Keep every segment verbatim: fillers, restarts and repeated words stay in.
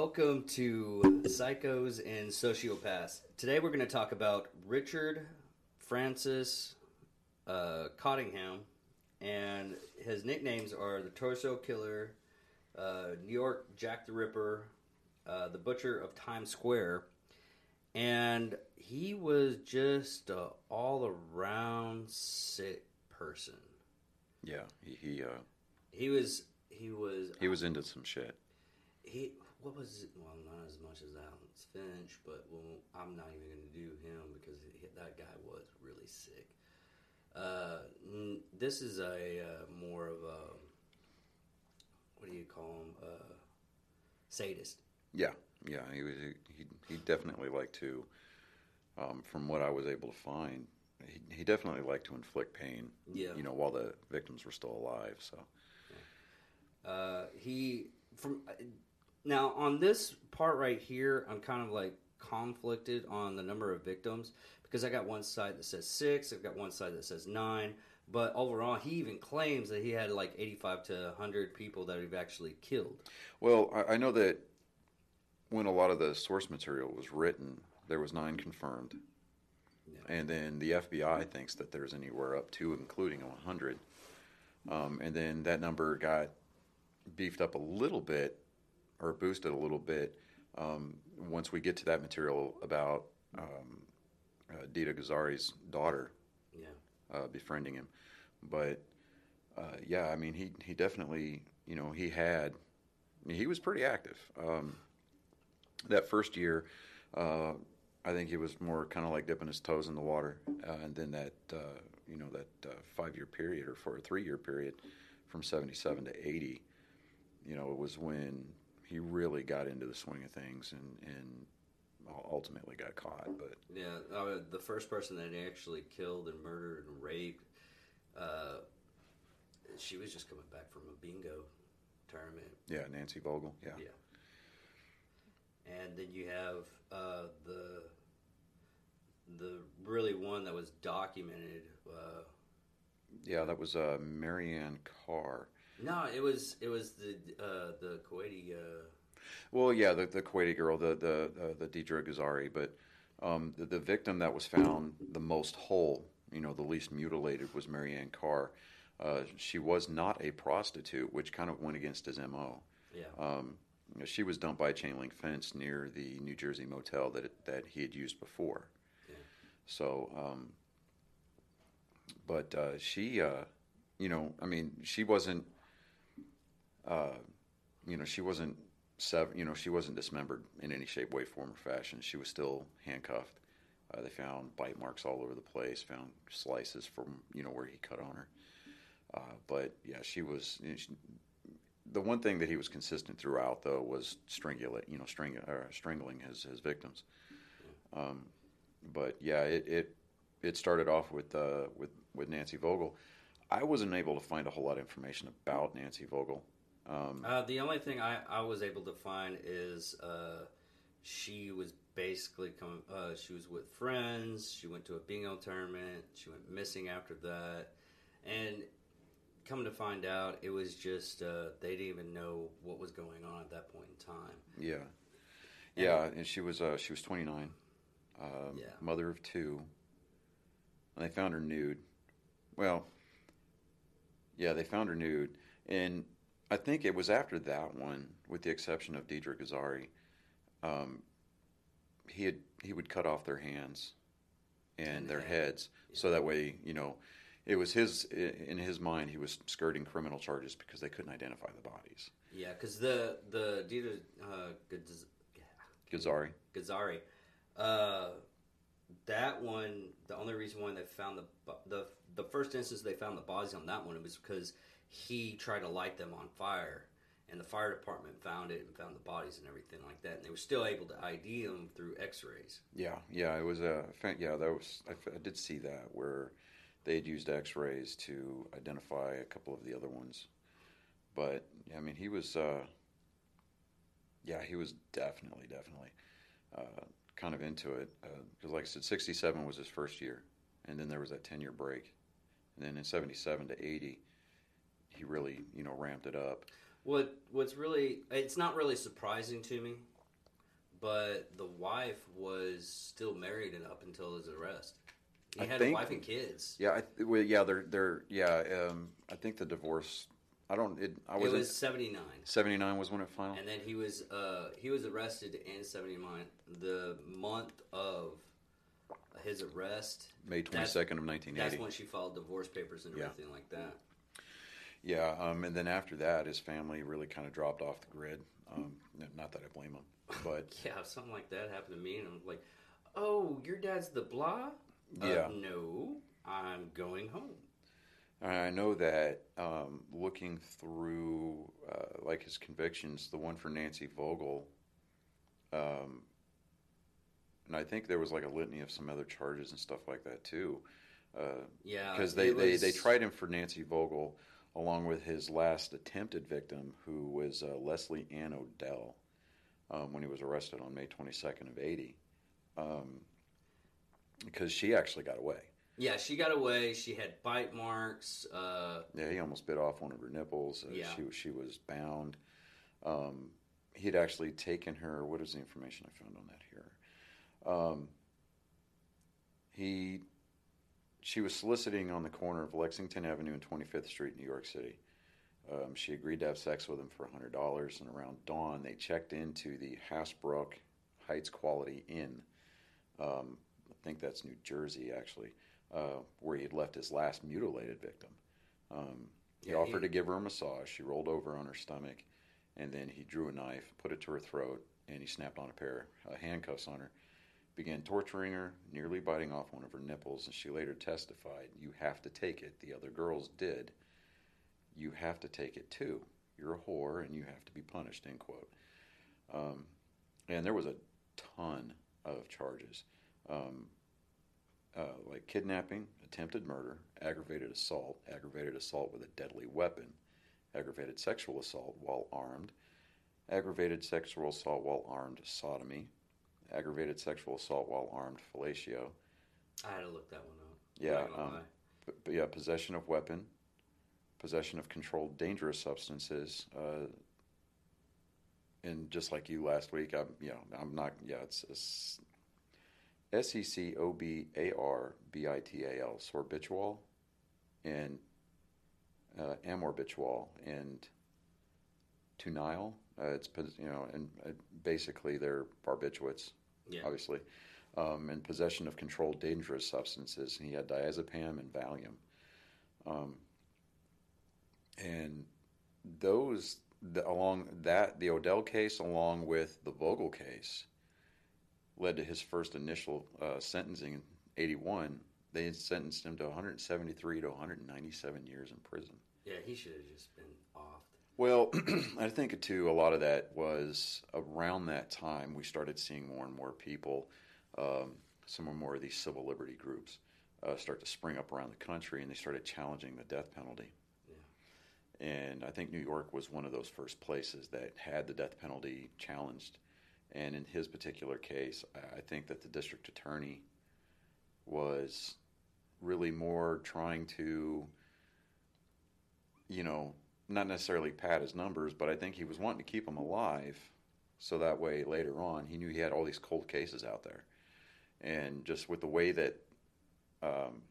Welcome to Psychos and Sociopaths. Today we're going to talk about Richard Francis uh, Cottingham, and his nicknames are the Torso Killer, uh, New York Jack the Ripper, uh, the Butcher of Times Square, and he was just an all-around sick person. Yeah, he he, uh, he was he was he was um, into some shit. He what was it? Well, not as much as Alan's Finch, but well, I'm not even going to do him because it, that guy was really sick. Uh, n- this is a uh, more of a what do you call him? Uh, sadist. Yeah, yeah. He was he he definitely liked to. Um, from what I was able to find, he he definitely liked to inflict pain. Yeah. You know, while the victims were still alive. So. Yeah. Uh, he. From now on this part right here, I'm kind of like conflicted on the number of victims because I got one side that says six, I've got one side that says nine, but overall he even claims that he had like eighty-five to one hundred people that he've actually killed. Well, I, I know that when a lot of the source material was written, there was nine confirmed, yeah. And then the F B I thinks that there's anywhere up to including one hundred, um, and then that number got beefed up a little bit or boosted a little bit um, once we get to that material about um, uh, Deidre Ghazari's daughter yeah. uh, befriending him. But, uh, yeah, I mean, he, he definitely, you know, he had, I mean, he was pretty active. Um, that first year, uh, I think he was more kind of like dipping his toes in the water. Uh, and then that, uh, you know, that uh, five-year period or for a three-year period from seventy-seven to eighty, you know, it was when he really got into the swing of things and, and ultimately got caught. But yeah, uh, the first person that he actually killed and murdered and raped, uh, she was just coming back from a bingo tournament. Yeah, Nancy Vogel, yeah. Yeah. And then you have uh, the the really one that was documented. Uh, yeah, that was uh, Maryann Carr. No, it was it was the uh, the Kuwaiti. Uh... Well, yeah, the, the Kuwaiti girl, the the uh, the Deidre Ghazari, but um, the, the victim that was found the most whole, you know, the least mutilated, was Maryann Carr. Uh, she was not a prostitute, which kind of went against his M O. Yeah. Um, you know, she was dumped by a chain link fence near the New Jersey motel that it, that he had used before. Yeah. So, um, but uh, she, uh, you know, I mean, she wasn't. Uh, you know, she wasn't, sever- you know, she wasn't dismembered in any shape, way, form, or fashion. She was still handcuffed. Uh, they found bite marks all over the place, found slices from, you know, where he cut on her. Uh, but, yeah, she was, you know, she, the one thing that he was consistent throughout, though, was strangulate, you know, string, uh, strangling his, his victims. Um, but, yeah, it, it, it started off with, uh, with, with Nancy Vogel. I wasn't able to find a whole lot of information about Nancy Vogel. Um, uh, the only thing I, I was able to find is uh, she was basically coming. Uh, she was with friends. She went to a bingo tournament. She went missing after that, and come to find out, it was just uh, they didn't even know what was going on at that point in time. Yeah, and, yeah, and she was uh, she was twenty-nine, um, yeah. Mother of two, and they found her nude. Well, yeah, they found her nude, and I think it was after that one, with the exception of Deidre Ghazari, um, he had he would cut off their hands and their heads, yeah. So that way, you know, it was his in his mind he was skirting criminal charges because they couldn't identify the bodies. Yeah, because the the Deidre uh, Ghazari Ghazari, uh, that one, the only reason why they found the the the first instance they found the bodies on that one it was because he tried to light them on fire, and the fire department found it and found the bodies and everything like that. And they were still able to I D them through X-rays. Yeah, yeah, it was a yeah. That was I, I did see that where they had used X-rays to identify a couple of the other ones. But I mean, he was uh, yeah, he was definitely, definitely uh, kind of into it because, uh, like I said, sixty-seven was his first year, and then there was that ten-year break, and then in seventy-seven to eighty. he really, you know, ramped it up. What What's really, it's not really surprising to me, but the wife was still married and up until his arrest. He I had think, a wife and kids. Yeah, I, well, yeah, they're they're yeah. Um, I think the divorce. I don't. It, I was. It was seventy-nine. seventy-nine was when it final. And then he was uh, he was arrested in seventy-nine. The month of his arrest, May twenty-second of nineteen eighty. That's when she filed divorce papers and yeah. everything like that. Yeah, um, and then after that, his family really kind of dropped off the grid. Um, not that I blame him, but yeah, something like that happened to me, and I'm like, "Oh, your dad's the blah." Yeah. Uh, no, I'm going home. I know that um, looking through uh, like his convictions, the one for Nancy Vogel, um, and I think there was like a litany of some other charges and stuff like that too. Uh, yeah, because they, was... they they tried him for Nancy Vogel along with his last attempted victim, who was uh, Leslie Ann O'Dell, um, when he was arrested on May twenty-second of eighty. Um, because she actually got away. Yeah, she got away. She had bite marks. Uh, yeah, he almost bit off one of her nipples. Uh, yeah. She, she was bound. Um, he'd actually taken her. What is the information I found on that here? Um, he, she was soliciting on the corner of Lexington Avenue and twenty-fifth Street in New York City. Um, she agreed to have sex with him for one hundred dollars, and around dawn, they checked into the Hasbrouck Heights Quality Inn. Um, I think that's New Jersey, actually, uh, where he had left his last mutilated victim. Um, he yeah, offered he... to give her a massage. She rolled over on her stomach, and then he drew a knife, put it to her throat, and he snapped on a pair of handcuffs on her, began torturing her, nearly biting off one of her nipples, and she later testified, "You have to take it. The other girls did. You have to take it, too. You're a whore, and you have to be punished," end quote. Um, and there was a ton of charges. Um, uh, like kidnapping, attempted murder, aggravated assault, aggravated assault with a deadly weapon, aggravated sexual assault while armed, aggravated sexual assault while armed, sodomy, aggravated sexual assault while armed, fellatio. I had to look that one up. Yeah, um, but, but yeah, possession of weapon, possession of controlled dangerous substances, uh, and just like you last week, I'm, you know, I'm not, yeah, it's... it's S E C O B A R B I T A L, sorbitol and uh, amorbitol and tunyl. Uh, it's, you know, and uh, basically they're barbiturates, yeah. obviously, um, and possession of controlled dangerous substances. And he had diazepam and Valium. Um, and those, the, along that, the O'Dell case along with the Vogel case, led to his first initial uh, sentencing in eighty-one. They sentenced him to one hundred seventy-three to one hundred ninety-seven years in prison. Yeah, he should have just been off. Well, I think, too, a lot of that was around that time we started seeing more and more people, um, some more of these civil liberty groups, uh, start to spring up around the country, and they started challenging the death penalty. Yeah. And I think New York was one of those first places that had the death penalty challenged. And in his particular case, I think that the district attorney was really more trying to, you know, not necessarily pad his numbers, but I think he was wanting to keep him alive so that way later on he knew he had all these cold cases out there. And just with the way that um,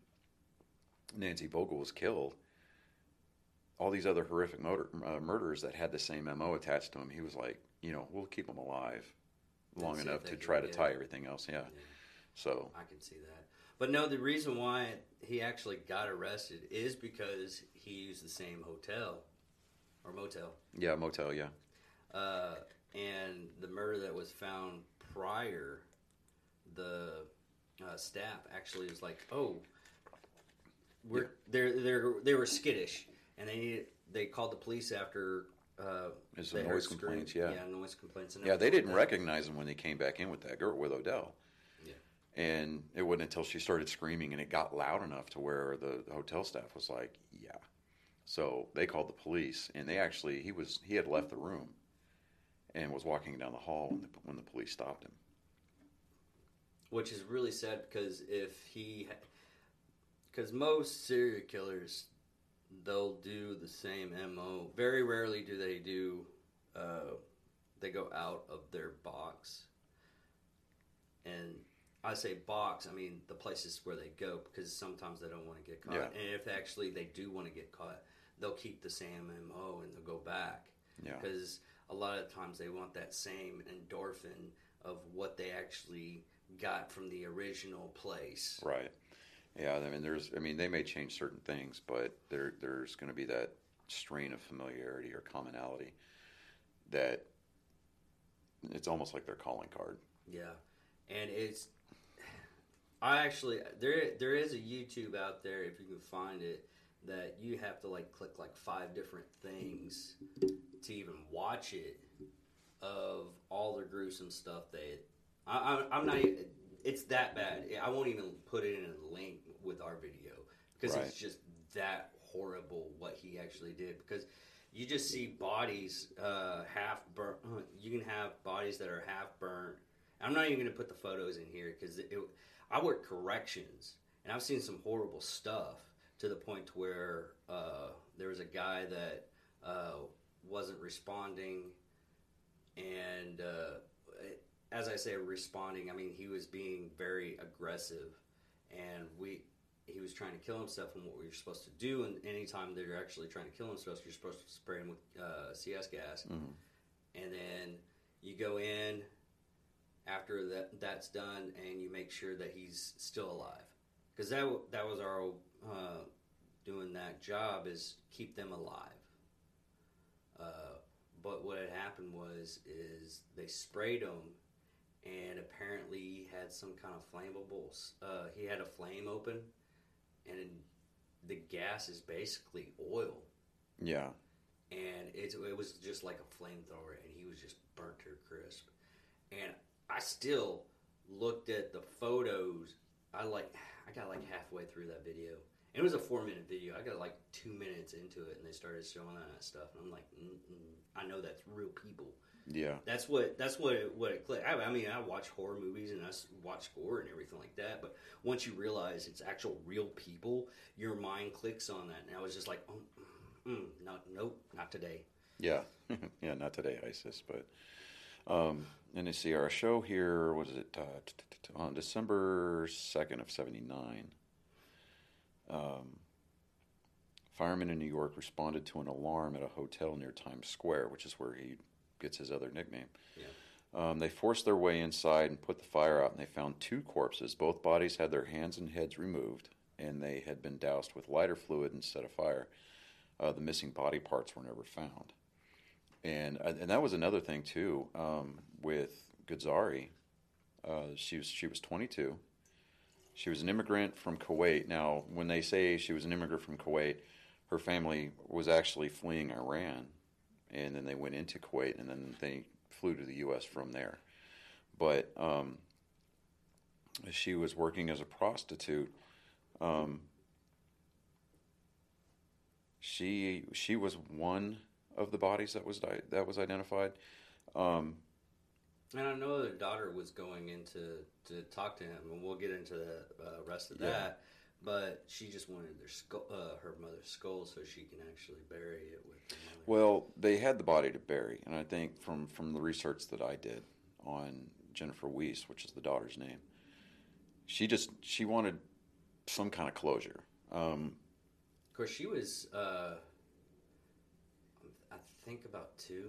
Nancy Vogel was killed, all these other horrific murder, uh, murders that had the same M O attached to him, he was like, you know, we'll keep him alive long That's enough to try to tie everything else. Yeah. yeah. So I can see that. But no, the reason why he actually got arrested is because he used the same hotel or motel. Yeah, motel, yeah. Uh, and the murder that was found prior, the uh, staff actually was like, oh, we're yeah. they're they're they were skittish, and they needed, they called the police after. Uh, it's the noise complaints, yeah. Yeah, noise complaints. And yeah, they didn't like recognize him when they came back in with that girl, with O'Dell. Yeah. And it wasn't until she started screaming and it got loud enough to where the hotel staff was like, yeah. So they called the police, and they actually, he was he had left the room and was walking down the hall when the, when the police stopped him. Which is really sad because if he, because most serial killers they'll do the same M O. Very rarely do they do, uh, they go out of their box. And I say box, I mean the places where they go, because sometimes they don't want to get caught. Yeah. And if they actually they do want to get caught, they'll keep the same M O and they'll go back. Because yeah. a lot of times they want that same endorphin of what they actually got from the original place. Right. Yeah, I mean, there's. I mean, they may change certain things, but there, there's going to be that strain of familiarity or commonality that it's almost like their calling card. Yeah, and it's. I actually there there is a YouTube out there if you can find it that you have to like click like five different things to even watch it of all the gruesome stuff that I, I, I'm not. Even, it's that bad. I won't even put it in a link with our video because right. it's just that horrible what he actually did. Because you just see bodies uh, half burnt. You can have bodies that are half burnt. I'm not even going to put the photos in here because I work corrections and I've seen some horrible stuff to the point where uh, there was a guy that uh, wasn't responding and. Uh, it, As I say, responding, I mean, he was being very aggressive, and we he was trying to kill himself, and what we were supposed to do, and anytime they're actually trying to kill himself, you're supposed to spray him with uh, C S gas, mm-hmm. and then you go in after that that's done, and you make sure that he's still alive, because that, that was our uh, doing that job is keep them alive. Uh, but what had happened was is they sprayed him. And apparently he had some kind of flammable, uh, he had a flame open, and the gas is basically oil. Yeah. And it's, it was just like a flamethrower, and he was just burnt to a crisp. And I still looked at the photos. I like, I got like halfway through that video. And it was a four-minute video. I got like two minutes into it, and they started showing that stuff. And I'm like, mm-mm, I know that's real people. Yeah, that's what that's what it, what it clicked. I, I mean, I watch horror movies and I watch gore and everything like that. But once you realize it's actual real people, your mind clicks on that. And I was just like, oh, mm, mm, not nope, not today. Yeah, yeah, not today, Isis. But um, and you see our show here. Was it uh, t- t- t- on December second of seventy-nine? Um, firemen in New York responded to an alarm at a hotel near Times Square, which is where he. Gets his other nickname. Yeah. Um, they forced their way inside and put the fire out, and they found two corpses. Both bodies had their hands and heads removed, and they had been doused with lighter fluid and set afire. Uh, the missing body parts were never found. And and that was another thing, too, um, with Ghazari. Uh, she was she was twenty-two. She was an immigrant from Kuwait. Now, when they say she was an immigrant from Kuwait, her family was actually fleeing Iran. And then they went into Kuwait, and then they flew to the U S from there. But um, she was working as a prostitute. Um, she she was one of the bodies that was that was identified. Um, and I know their daughter was going in to, to talk to him, and we'll get into the uh, rest of yeah. that. But she just wanted their skull, uh, her mother's skull so she can actually bury it with her mother. Well, they had the body to bury, and I think from, from the research that I did on Jennifer Weiss, which is the daughter's name, she just she wanted some kind of closure. Um, of course, she was, uh, I think, about two,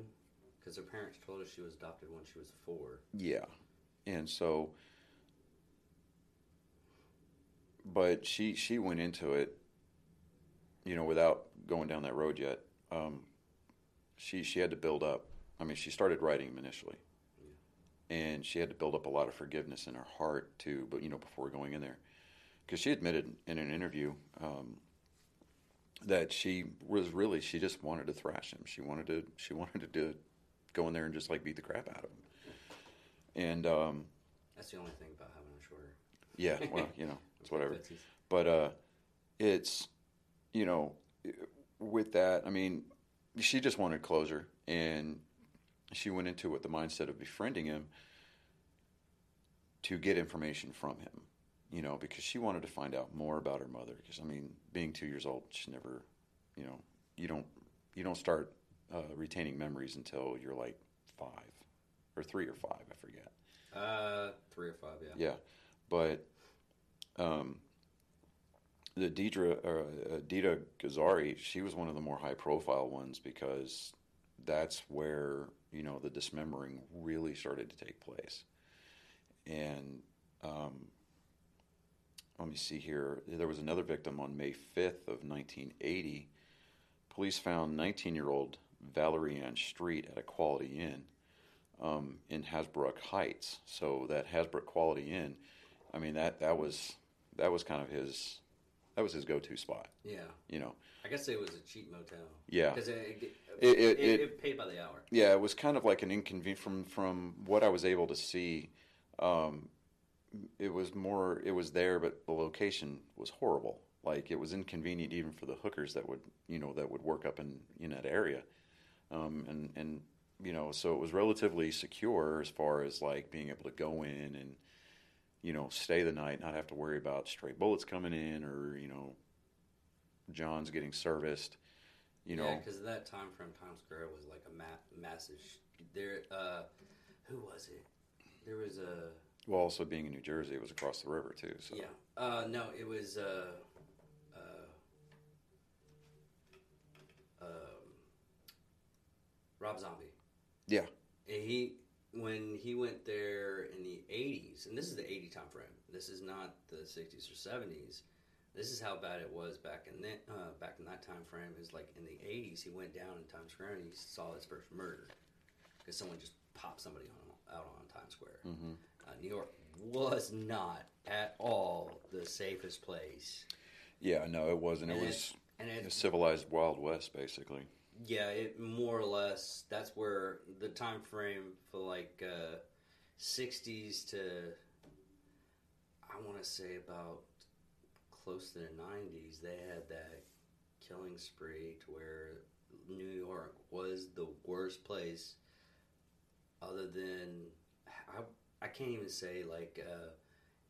because her parents told her she was adopted when she was four. Yeah, and so... But she, she went into it, you know, without going down that road yet. Um, she she had to build up. I mean, she started writing him initially. Yeah. And she had to build up a lot of forgiveness in her heart, too, but, you know, before going in there. Because she admitted in an interview um, that she was really, she just wanted to thrash him. She wanted to, she wanted to do, go in there and just, like, beat the crap out of him. And um, that's the only thing about having a shorter. Yeah, well, you know. It's whatever. But uh, it's, you know, with that, I mean, she just wanted closure. And she went into it with the mindset of befriending him to get information from him, you know, because she wanted to find out more about her mother. Because, I mean, being two years old, she never, you know, you don't you don't start uh, retaining memories until you're like five or three or five, I forget. Uh, three or five, yeah. Yeah, but um, the Deidre uh, Deidre Ghazari, she was one of the more high-profile ones because that's where, you know, the dismembering really started to take place. And um, let me see here. There was another victim on May fifth of nineteen eighty. Police found nineteen-year-old Valerie Ann Street at a Quality Inn um, in Hasbrouck Heights. So that Hasbrouck Quality Inn, I mean, that, that was that was kind of his that was his go-to spot. Yeah. You know. I guess it was a cheap motel. Yeah. Because it it, it, it, it it paid by the hour. Yeah, it was kind of like an inconvenience from from what I was able to see. Um, it was more, it was there, but the location was horrible. Like, it was inconvenient even for the hookers that would, you know, that would work up in, in that area. Um, and, and, you know, so it was relatively secure as far as, like, being able to go in and, you know, stay the night, not have to worry about stray bullets coming in or, you know, John's getting serviced, you know. Yeah, because at that time frame, Times Square was, like, a ma- massive, sh- there, uh, who was it? There was a... Well, also being in New Jersey, it was across the river, too. So. Yeah. Uh, no, it was... Uh, uh, um, Rob Zombie. Yeah. And he, when he went there in the eighties, and this is the eighty time frame. This is not the sixties or seventies. This is how bad it was back in that uh, back in that time frame. Is like in the eighties, he went down in Times Square and he saw his first murder because someone just popped somebody on, out on Times Square. Mm-hmm. Uh, New York was not at all the safest place. Yeah, no, it wasn't. It was a civilized Wild West, basically. Yeah, it more or less. That's where the time frame for like uh, sixties to, I want to say about close to the nineties, they had that killing spree to where New York was the worst place other than, I, I can't even say like uh,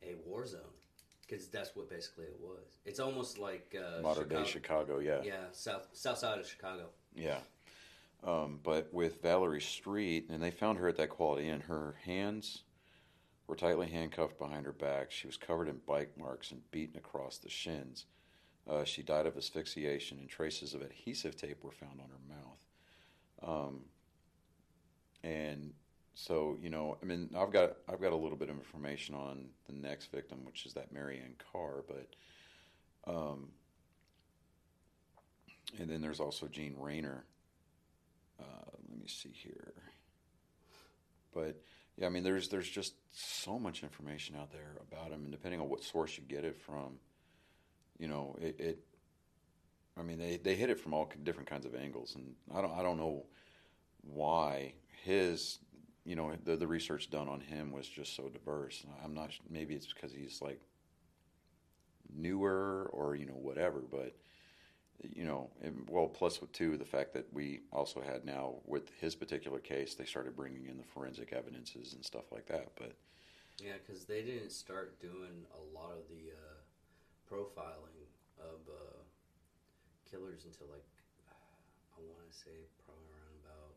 a war zone. Because that's what basically it was. It's almost like uh, modern Chicago. Day Chicago, yeah, yeah, south south side of Chicago. Yeah, um, but with Valerie Street, and they found her at that Quality Inn. Her hands were tightly handcuffed behind her back. She was covered in bite marks and beaten across the shins. Uh, she died of asphyxiation, and traces of adhesive tape were found on her mouth. Um, and. So, you know, I mean, I've got I've got a little bit of information on the next victim, which is that Maryann Carr, but, um, and then there's also Jean Raynor. Uh, let me see here. But yeah, I mean, there's there's just so much information out there about him, and depending on what source you get it from, you know, it. it I mean, they, they hit it from all different kinds of angles, and I don't I don't know why his. You know, the the research done on him was just so diverse. I'm not, maybe it's because he's like newer or, you know, whatever, but, you know, and, well, plus with two, the fact that we also had now with his particular case, they started bringing in the forensic evidences and stuff like that, but. Yeah, because they didn't start doing a lot of the uh, profiling of uh, killers until like, I want to say probably around about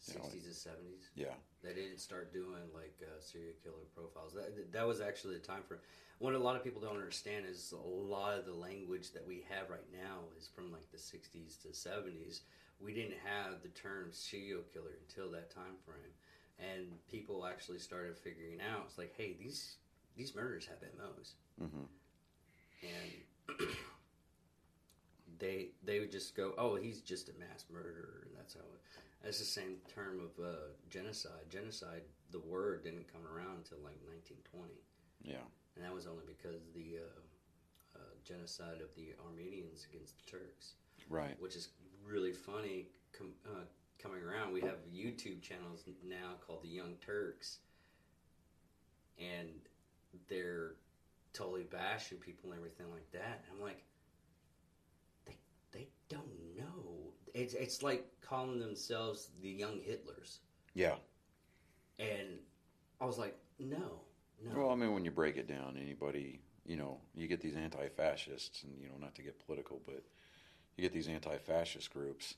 sixties and seventies. Yeah, they didn't start doing like uh, serial killer profiles. That that was actually the time for. What a lot of people don't understand is a lot of the language that we have right now is from like the sixties to seventies. We didn't have the term serial killer until that time frame, and people actually started figuring out it's like, hey, these these murders have M Os, mm-hmm. and they they would just go, oh, he's just a mass murderer, and that's how. It, That's the same term of uh, genocide. Genocide, the word didn't come around until like nineteen twenty. Yeah. And that was only because the uh, uh, genocide of the Armenians against the Turks. Right. Which is really funny. Com- uh, coming around, we have YouTube channels now called The Young Turks. And they're totally bashing people and everything like that. And I'm like, they they don't know. It's it's like calling themselves the young Hitlers. Yeah. And I was like, no, no. Well, I mean, when you break it down, anybody, you know, you get these anti-fascists, and, you know, not to get political, but, you get these anti-fascist groups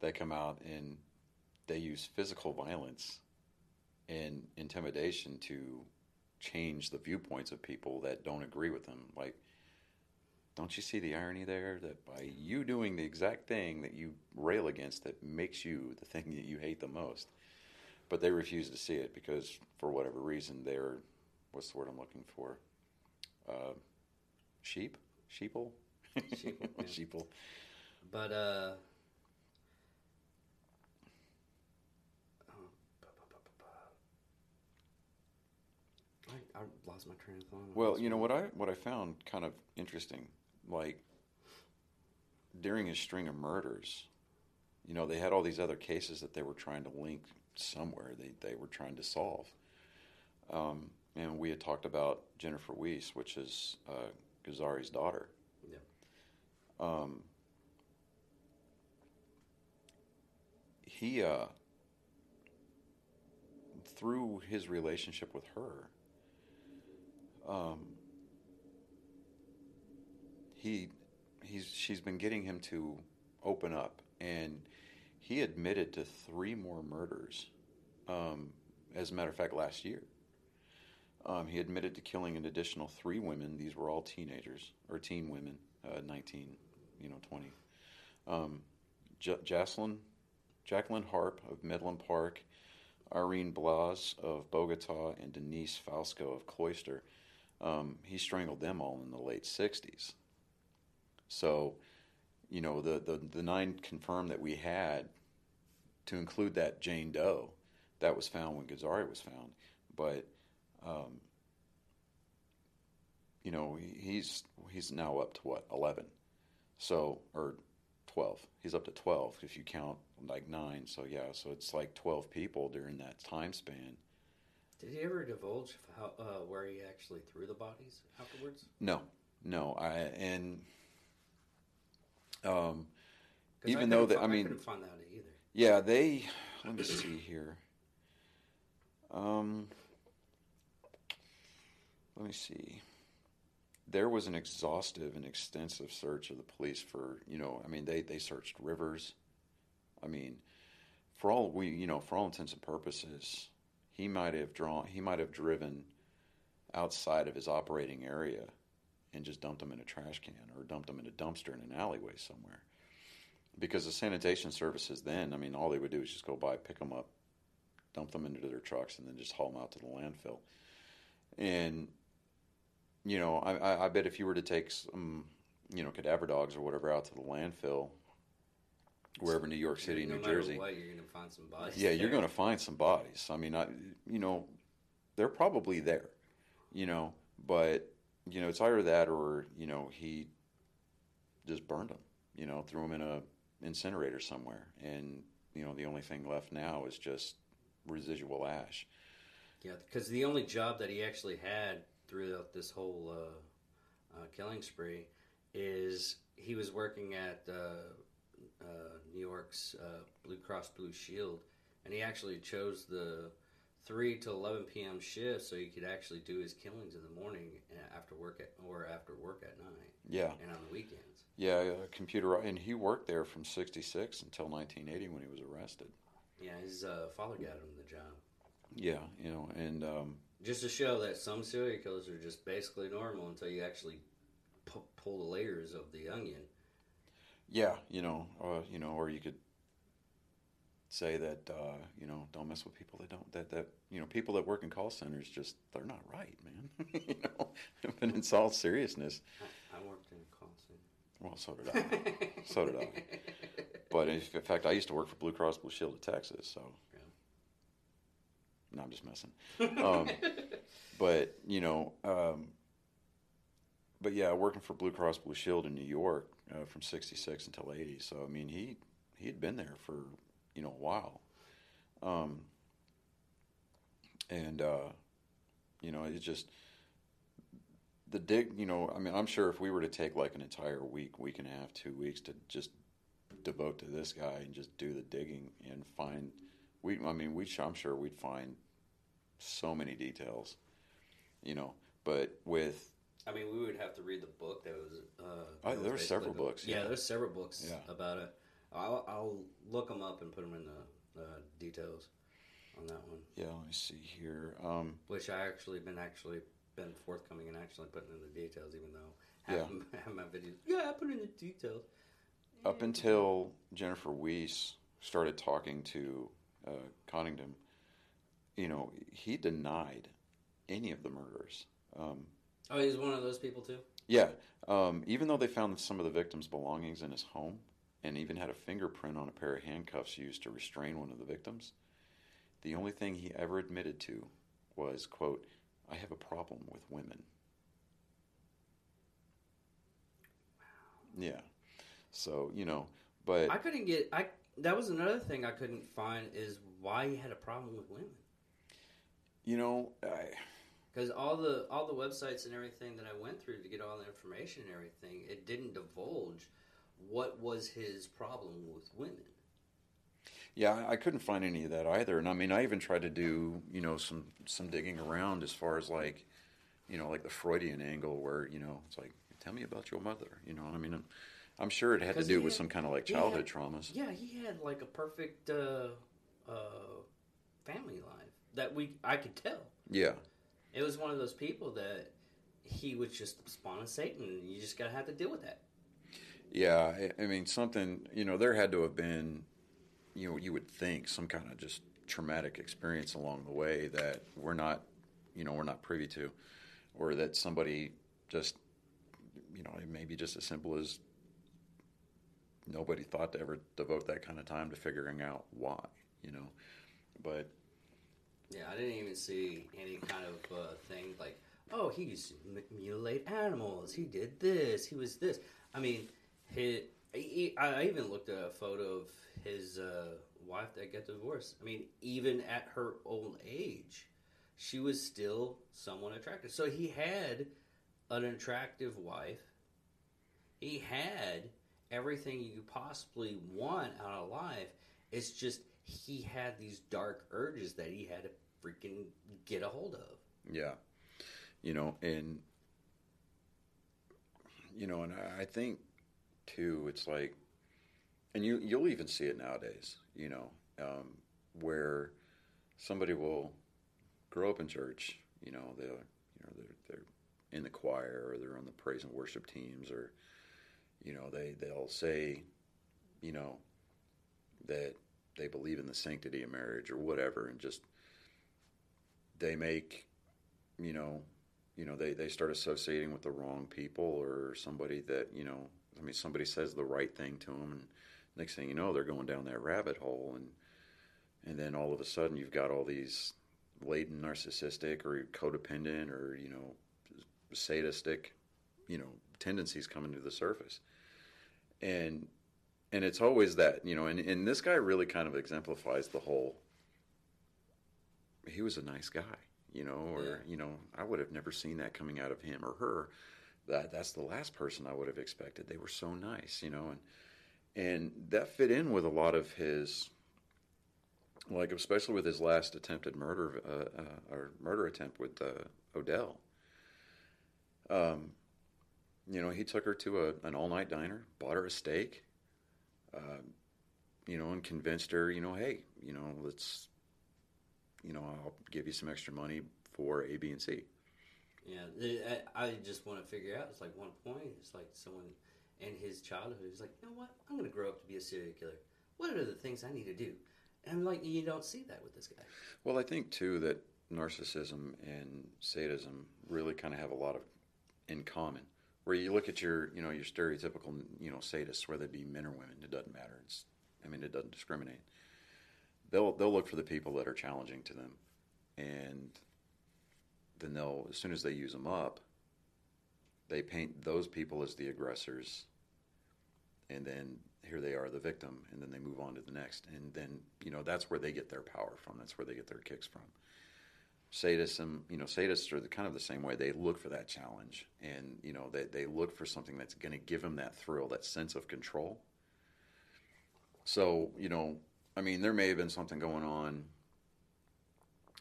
that come out and they use physical violence and intimidation to change the viewpoints of people that don't agree with them. Like, don't you see the irony there that by you doing the exact thing that you rail against that makes you the thing that you hate the most? But they refuse to see it because, for whatever reason, they're, what's the word I'm looking for? Uh, sheep? Sheeple? Sheeple. Yeah. Sheeple. But, uh... I, I lost my train of thought. Well, you know, what I what I found kind of interesting, like, during his string of murders, you know, they had all these other cases that they were trying to link somewhere, they, they were trying to solve. Um, and we had talked about Jennifer Weiss, which is uh, Ghazari's daughter. Yeah. Um, he, uh, through his relationship with her, Um, he, he's, she's been getting him to open up, and he admitted to three more murders. Um, as a matter of fact, last year, um, he admitted to killing an additional three women. These were all teenagers or teen women, uh, nineteen, you know, twenty. Um, J- Jacqueline, Jacqueline Harp of Midland Park, Irene Blase of Bogota, and Denise Falsco of Cloister. Um, he strangled them all in the late sixties. So, you know, the, the, the nine confirmed that we had, to include that Jane Doe, that was found when Ghazari was found. But, um, you know, he's he's now up to, what, eleven? So, or twelve. He's up to twelve if you count, like, nine. So, yeah, so it's like twelve people during that time span. Did he ever divulge how, uh, where he actually threw the bodies afterwards? No, no. I and um, even I though that I mean, I couldn't find that out either. Yeah, they. Let me see here. Um, let me see. There was an exhaustive and extensive search of the police for, you know. I mean, they they searched rivers. I mean, for all we you know, for all intents and purposes. He might have drawn. He might have driven outside of his operating area, and just dumped them in a trash can or dumped them in a dumpster in an alleyway somewhere. Because the sanitation services then, I mean, all they would do is just go by, pick them up, dump them into their trucks, and then just haul them out to the landfill. And you know, I, I bet if you were to take some, you know, cadaver dogs or whatever out to the landfill, wherever, New York City, no New Jersey. No matter what, you're going to find some bodies. Yeah, there. You're going to find some bodies. I mean, I, you know, they're probably there, you know, but, you know, it's either that or, you know, he just burned them, you know, threw them in a incinerator somewhere. And, you know, the only thing left now is just residual ash. Yeah, because the only job that he actually had throughout this whole uh, uh, killing spree is he was working at... Uh, Uh, New York's uh, Blue Cross Blue Shield, and he actually chose the three to eleven p.m. shift so he could actually do his killings in the morning after work at, or after work at night. Yeah, and on the weekends. Yeah, uh, computer, and he worked there from sixty-six until nineteen eighty when he was arrested. Yeah, his uh, father got him the job. Yeah, you know, and um, just to show that some serial killers are just basically normal until you actually p- pull the layers of the onion. Yeah, you know, uh, you know, or you could say that, uh, you know, don't mess with people that don't, that, that, you know, people that work in call centers just, they're not right, man. You know, but in all seriousness. I, I worked in a call center. Well, so did I. so did I. But in fact, I used to work for Blue Cross Blue Shield of Texas, so. Yeah. No, I'm just messing. Um, but, you know, um, but yeah, working for Blue Cross Blue Shield in New York uh, from sixty-six until eighty. So, I mean, he he had been there for, you know, a while. Um, and, uh, you know, it's just the dig, you know, I mean, I'm sure if we were to take like an entire week, week and a half, two weeks to just devote to this guy and just do the digging and find, we, I mean, we, I'm sure we'd find so many details, you know, but with I mean, we would have to read the book that was... Uh, oh, there were several the, books. Yeah, yeah, there's several books yeah. about it. I'll, I'll look them up and put them in the uh, details on that one. Yeah, let me see here. Um, Which I actually been actually been forthcoming and actually putting in the details, even though I yeah. haven't have my videos. Yeah, I put in the details. Up until Jennifer Weiss started talking to uh, Cottingham, you know, he denied any of the murders. Um, oh, he's one of those people too? Yeah. Um, even though they found some of the victims' belongings in his home and even had a fingerprint on a pair of handcuffs used to restrain one of the victims, the only thing he ever admitted to was, quote, I have a problem with women. Wow. Yeah. So, you know, but... I couldn't get... I That was another thing I couldn't find is why he had a problem with women. You know, I... Because all the all the websites and everything that I went through to get all the information and everything, it didn't divulge what was his problem with women. Yeah, I couldn't find any of that either. And I mean, I even tried to do, you know, some, some digging around as far as like, you know, like the Freudian angle where, you know, it's like, tell me about your mother, you know what I mean? I'm, I'm sure it had to do with had, some kind of like childhood had, traumas. Yeah, he had like a perfect uh, uh, family life that we I could tell. Yeah. It was one of those people that he was just spawn of Satan, and you just got to have to deal with that. Yeah, I, I mean, something, you know, there had to have been, you know, you would think some kind of just traumatic experience along the way that we're not, you know, we're not privy to, or that somebody just, you know, it may be just as simple as nobody thought to ever devote that kind of time to figuring out why, you know, but... Yeah, I didn't even see any kind of uh, thing like, oh, he used to mutilate animals, he did this, he was this. I mean, he, he, I even looked at a photo of his uh, wife that got divorced. I mean, even at her old age, she was still somewhat attractive. So he had an attractive wife. He had everything you could possibly want out of life. It's just... he had these dark urges that he had to freaking get a hold of. Yeah. You know, and, you know, and I think, too, it's like, and you, you'll even see it nowadays, you know, um, where somebody will grow up in church, you know, they're, you know, they're, they're in the choir or they're on the praise and worship teams or, you know, they, they'll say, you know, that they believe in the sanctity of marriage or whatever, and just they make, you know, you know, they, they start associating with the wrong people or somebody that, you know, I mean, somebody says the right thing to them, and next thing you know, they're going down that rabbit hole, and and then all of a sudden you've got all these latent narcissistic or codependent or, you know, sadistic, you know, tendencies coming to the surface, and. And it's always that, you know, and, and this guy really kind of exemplifies the whole, he was a nice guy, you know, or, yeah. you know, I would have never seen that coming out of him or her. That That's the last person I would have expected. They were so nice, you know, and, and that fit in with a lot of his, like, especially with his last attempted murder, uh, uh, or murder attempt with uh, O'Dell. Um, you know, he took her to a, an all-night diner, bought her a steak. Uh, you know, and convinced her, you know, hey, you know, let's, you know, I'll give you some extra money for A, B, and C. Yeah, I, I just want to figure out, it's like one point, it's like someone in his childhood is like, you know what, I'm going to grow up to be a serial killer. What are the things I need to do? And I'm like, you don't see that with this guy. Well, I think, too, that narcissism and sadism really kind of have a lot of in common. Where you look at your, you know, your stereotypical, you know, sadists, whether it be men or women, it doesn't matter. It's, I mean, it doesn't discriminate. They'll they'll look for the people that are challenging to them, and then they'll, as soon as they use them up, they paint those people as the aggressors, and then here they are, the victim, and then they move on to the next, and then, you know, that's where they get their power from. That's where they get their kicks from. Sadism, you know, sadists are the, kind of the same way. They look for that challenge, and, you know, they, they look for something that's going to give them that thrill, that sense of control. So, you know, I mean, there may have been something going on,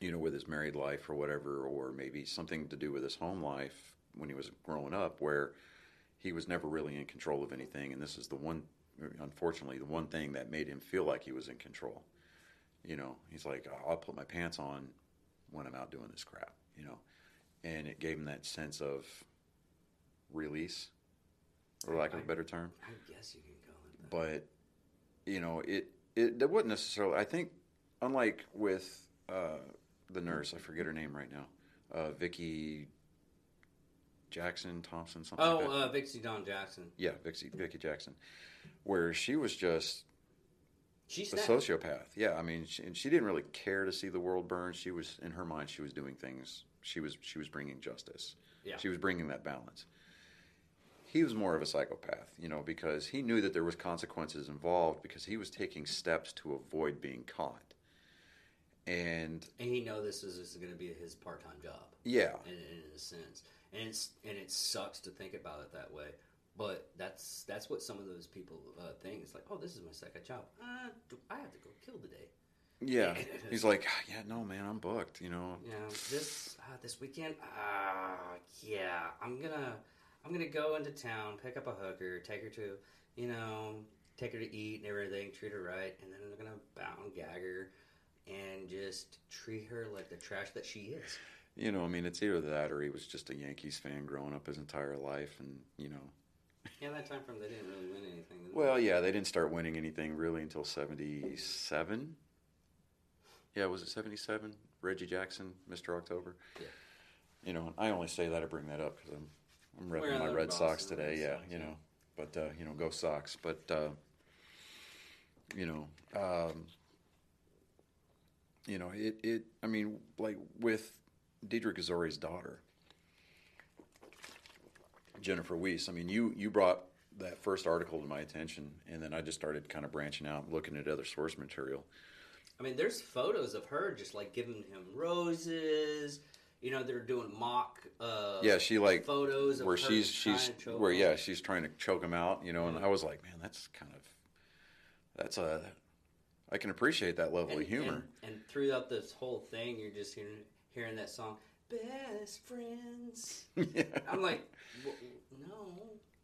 you know, with his married life or whatever, or maybe something to do with his home life when he was growing up, where he was never really in control of anything, and this is the one, unfortunately, the one thing that made him feel like he was in control. You know, he's like, oh, I'll put my pants on when I'm out doing this crap, you know, and it gave him that sense of release, or lack of I, a better term. I guess you can call it that. But, you know, it, it, that wouldn't necessarily, I think, unlike with uh, the nurse, I forget her name right now, uh, Vicky Jackson, Thompson, something oh, like that. Oh, uh, Vixie Dawn Jackson. Yeah, Vixie, Vicky Jackson, where she was just She's a that. sociopath. Yeah, I mean, she, and she didn't really care to see the world burn. She was, in her mind, she was doing things. She was, she was bringing justice. Yeah. She was bringing that balance. He was more of a psychopath, you know, because he knew that there was consequences involved because he was taking steps to avoid being caught. And, and he know this is, is going to be his part-time job. Yeah. In, in a sense. And it's, and it sucks to think about it that way, but that's that's what some of those people uh, think. It's like, oh, this is my second job. Uh, do I have to go kill today? Yeah. He's like, yeah, no, man, I'm booked. You know. Yeah. You know, this uh, this weekend, uh, yeah, I'm gonna I'm gonna go into town, pick up a hooker, take her to, you know, take her to eat and everything, treat her right, and then I'm gonna bound gag her and just treat her like the trash that she is. You know, I mean, it's either that or he was just a Yankees fan growing up his entire life, and, you know. Yeah, that time frame, they didn't really win anything. Well, they? yeah, they didn't start winning anything really until seventy-seven. Yeah, was it seventy-seven? Reggie Jackson, Mister October. Yeah. You know, I only say that, I bring that up because I'm, I'm repping my Red Sox today, Red yeah, Sox, you know. Yeah. But, uh, you know, go Sox. But, uh, you know, um, you know, it, it, I mean, like with Deidre Ghazari's daughter, Jennifer Weiss. I mean, you, you brought that first article to my attention, and then I just started kind of branching out, looking at other source material. I mean, there's photos of her just like giving him roses. You know, they're doing mock. Uh, yeah, she like photos of where her she's she's where him. yeah she's trying to choke him out. You know, mm-hmm. and I was like, man, that's kind of that's a I can appreciate that level and, of humor. And, and throughout this whole thing, you're just hearing. Hearing that song, best friends. Yeah. I'm like, well, no.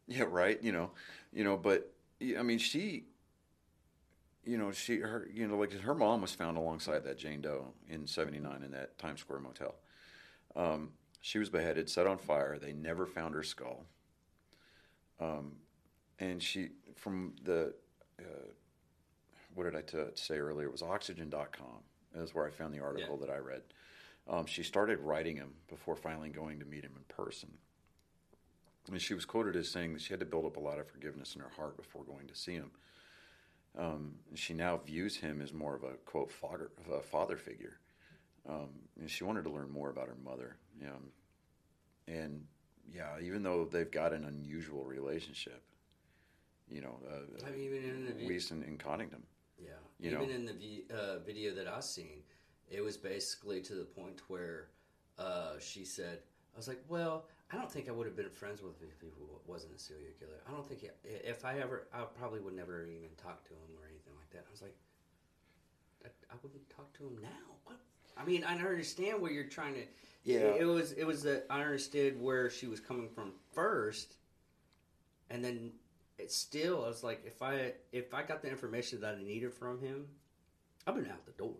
Yeah, right. You know, you know, but I mean, she, you know, she, her, you know, like her mom was found alongside that Jane Doe in seventy-nine in that Times Square motel. Um, she was beheaded, set on fire. They never found her skull. Um, and she, from the, uh, what did I t- say earlier? It was oxygen dot com. That's where I found the article yeah. that I read. Um, she started writing him before finally going to meet him in person. And she was quoted as saying that she had to build up a lot of forgiveness in her heart before going to see him. Um, and she now views him as more of a, quote, father, a father figure. Um, and she wanted to learn more about her mother. Um, and, yeah, even though they've got an unusual relationship, you know, uh, I mean, even in the Weiss and, and Cottingham. Yeah, you even know. in the v- uh, video that I've seen, it was basically to the point where uh, she said, I was like, well, I don't think I would have been friends with him if he wasn't a serial killer. I don't think, he, if I ever, I probably would never even talk to him or anything like that. I was like, I, I wouldn't talk to him now. What? I mean, I understand where you're trying to, yeah. it, it was, it was that I understood where she was coming from first, and then it's still, I was like, if I, if I got the information that I needed from him, I've been out the door.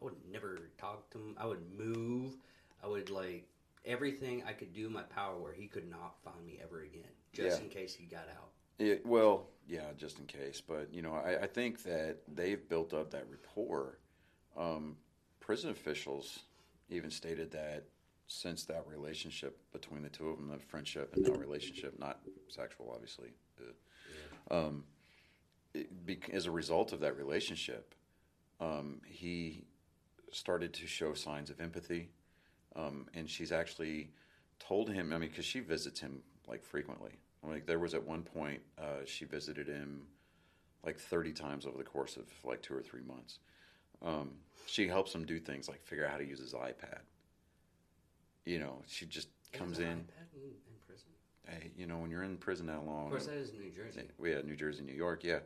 I would never talk to him. I would move. I would, like, everything I could do in my power where he could not find me ever again, just yeah. in case he got out. It, well, yeah, just in case. But, you know, I, I think that they've built up that rapport. Um, prison officials even stated that since that relationship between the two of them, the friendship and now relationship, not sexual, obviously, yeah. um, it, be, as a result of that relationship, um, he... started to show signs of empathy, um, and she's actually told him, I mean, because she visits him, like, frequently. Like, there was at one point, uh, she visited him, like, thirty times over the course of, like, two or three months. Um, she helps him do things, like, figure out how to use his iPad. You know, she just comes in. Is an iPad in, in prison? Hey, you know, when you're in prison that long. Of course, that is New Jersey. Yeah, New Jersey, New York, yeah.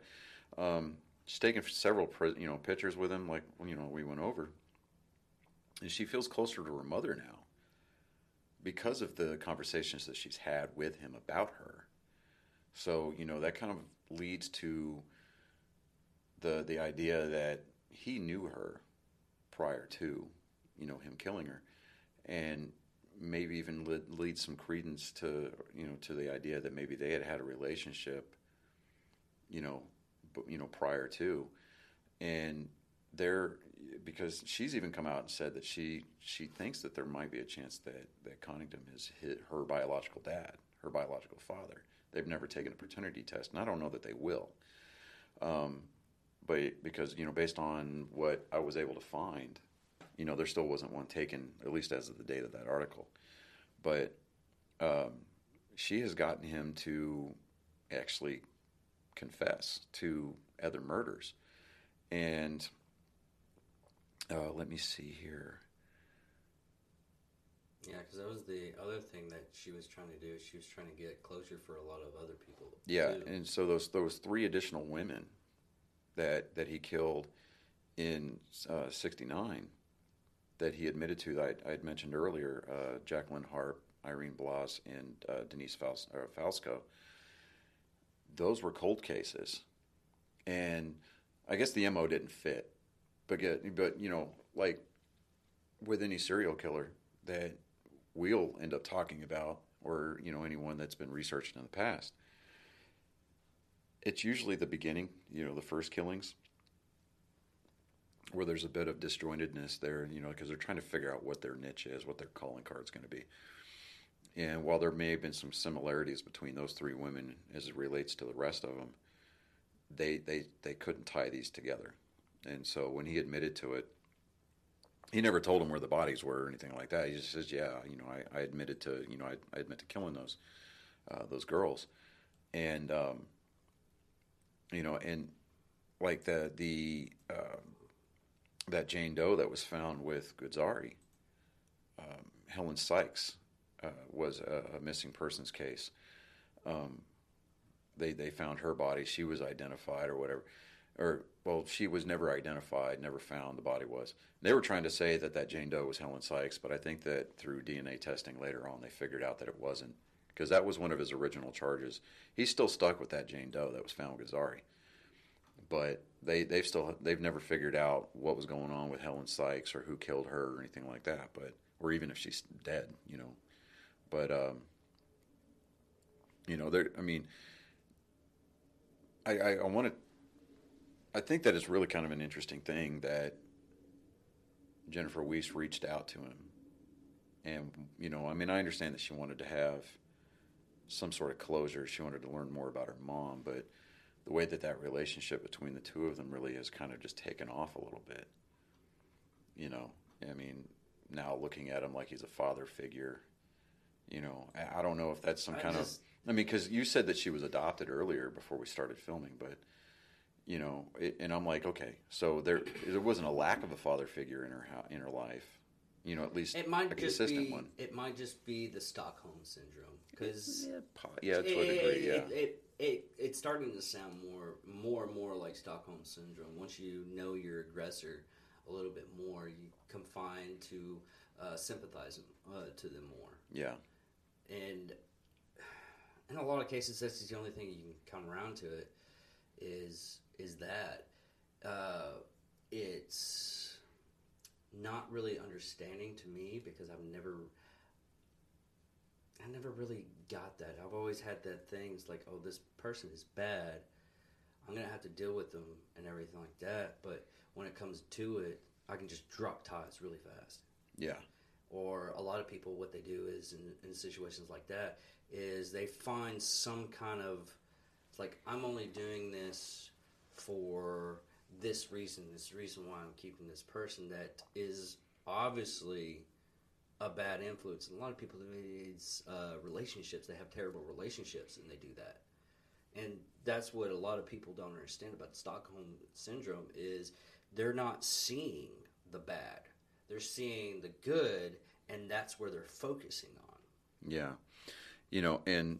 Um, she's taken several, you know, pictures with him, like, you know, we went over. And she feels closer to her mother now because of the conversations that she's had with him about her. So, you know, that kind of leads to the the idea that he knew her prior to, you know, him killing her, and maybe even lead, lead some credence to, you know, to the idea that maybe they had had a relationship, you know, but, you know, prior to, and they're, because she's even come out and said that she, she thinks that there might be a chance that, that Cottingham is his, her biological dad, her biological father. They've never taken a paternity test, and I don't know that they will. Um, but because, you know, based on what I was able to find, you know, there still wasn't one taken, at least as of the date of that article. But um, she has gotten him to actually confess to other murders. And uh, let me see here. Yeah, because that was the other thing that she was trying to do. She was trying to get closure for a lot of other people. Yeah, too. And so those those three additional women that that he killed in uh, sixty-nine that he admitted to, that I had mentioned earlier, uh, Jacqueline Harp, Irene Blase, and uh, Denise Fals- or Falsco, those were cold cases. And I guess the M O didn't fit. But, get, but you know, like with any serial killer that we'll end up talking about, or, you know, anyone that's been researched in the past, it's usually the beginning, you know, the first killings, where there's a bit of disjointedness there, you know, because they're trying to figure out what their niche is, what their calling card's going to be. And while there may have been some similarities between those three women as it relates to the rest of them, they they, they couldn't tie these together. And so when he admitted to it, he never told them where the bodies were or anything like that. He just says, yeah, you know, I, I admitted to, you know, I, I admit to killing those uh, those girls. And, um, you know, and like the, the uh, that Jane Doe that was found with Ghazari, um, Helen Sykes uh, was a, a missing persons case. Um, they, they found her body. She was identified or whatever. Or, well, she was never identified, never found, the body was. They were trying to say that that Jane Doe was Helen Sykes, but I think that through D N A testing later on, they figured out that it wasn't, because that was one of his original charges. He's still stuck with that Jane Doe that was found with Ghazari. But they, they've still, they've never figured out what was going on with Helen Sykes or who killed her or anything like that, but, or even if she's dead, you know. But, um, you know, there, I mean, I, I, I want to, I think that it's really kind of an interesting thing that Jennifer Weiss reached out to him. And, you know, I mean, I understand that she wanted to have some sort of closure. She wanted to learn more about her mom, but the way that that relationship between the two of them really has kind of just taken off a little bit. You know, I mean, now looking at him like he's a father figure, you know, I don't know if that's some I kind just... of, I mean, because you said that she was adopted earlier before we started filming, but... You know, it, and I'm like, okay, so there there wasn't a lack of a father figure in her in her life, you know, at least it might a just consistent be, one. It might just be the Stockholm syndrome, because yeah, yeah, to a degree, yeah. It, it, it, it's starting to sound more more and more like Stockholm syndrome. Once you know your aggressor a little bit more, you come find to uh, sympathize uh, to them more. Yeah, and in a lot of cases, that's the only thing you can come around to it is. Is that uh, it's not really understanding to me, because I've never, I never really got that. I've always had that thing. It's like, oh, this person is bad. I'm gonna have to deal with them and everything like that. But when it comes to it, I can just drop ties really fast. Yeah. Or a lot of people, what they do is in, in situations like that is they find some kind of, it's like, I'm only doing this for this reason, this reason why I'm keeping this person that is obviously a bad influence. And a lot of people do these uh, relationships, they have terrible relationships, and they do that. And that's what a lot of people don't understand about Stockholm Syndrome is they're not seeing the bad. They're seeing the good, and that's where they're focusing on. Yeah. You know, and...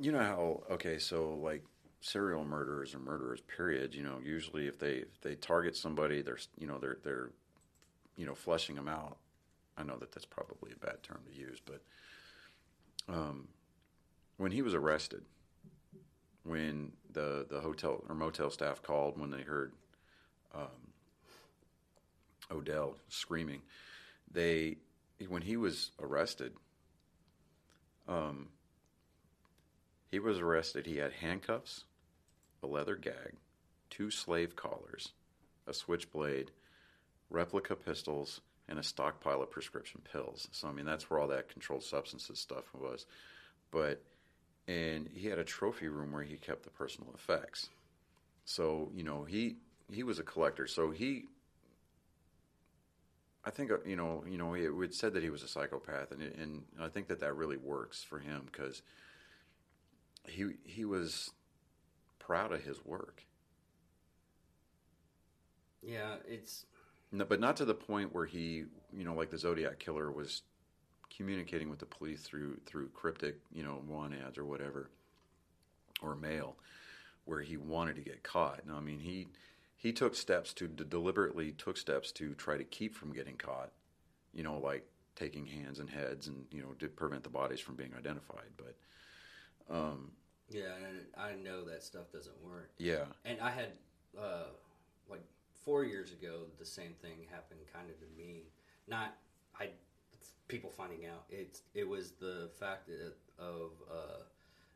You know how, okay, so like serial murderers or murderers, period, you know, usually if they if they target somebody, they're, you know, they're, they're you know, fleshing them out. I know that that's probably a bad term to use, but um, when he was arrested, when the, the hotel or motel staff called when they heard um, O'Dell screaming, they when he was arrested, um, he was arrested. He had handcuffs, a leather gag, two slave collars, a switchblade, replica pistols, and a stockpile of prescription pills. So, I mean, that's where all that controlled substances stuff was. But, and he had a trophy room where he kept the personal effects. So, you know, he he was a collector. So he, I think, you know, you know, it, it said that he was a psychopath, and it, and I think that that really works for him because he he was proud of his work. Yeah, it's... No, but not to the point where he, you know, like the Zodiac Killer was communicating with the police through through cryptic, you know, want ads or whatever, or mail, where he wanted to get caught. No, I mean, he he took steps to, to deliberately took steps to try to keep from getting caught, you know, like taking hands and heads and, you know, to prevent the bodies from being identified. But, um, yeah, and I know that stuff doesn't work. Yeah. And I had, uh, like, Four years ago, the same thing happened kind of to me. Not I, people finding out. It, it was the fact that, of uh,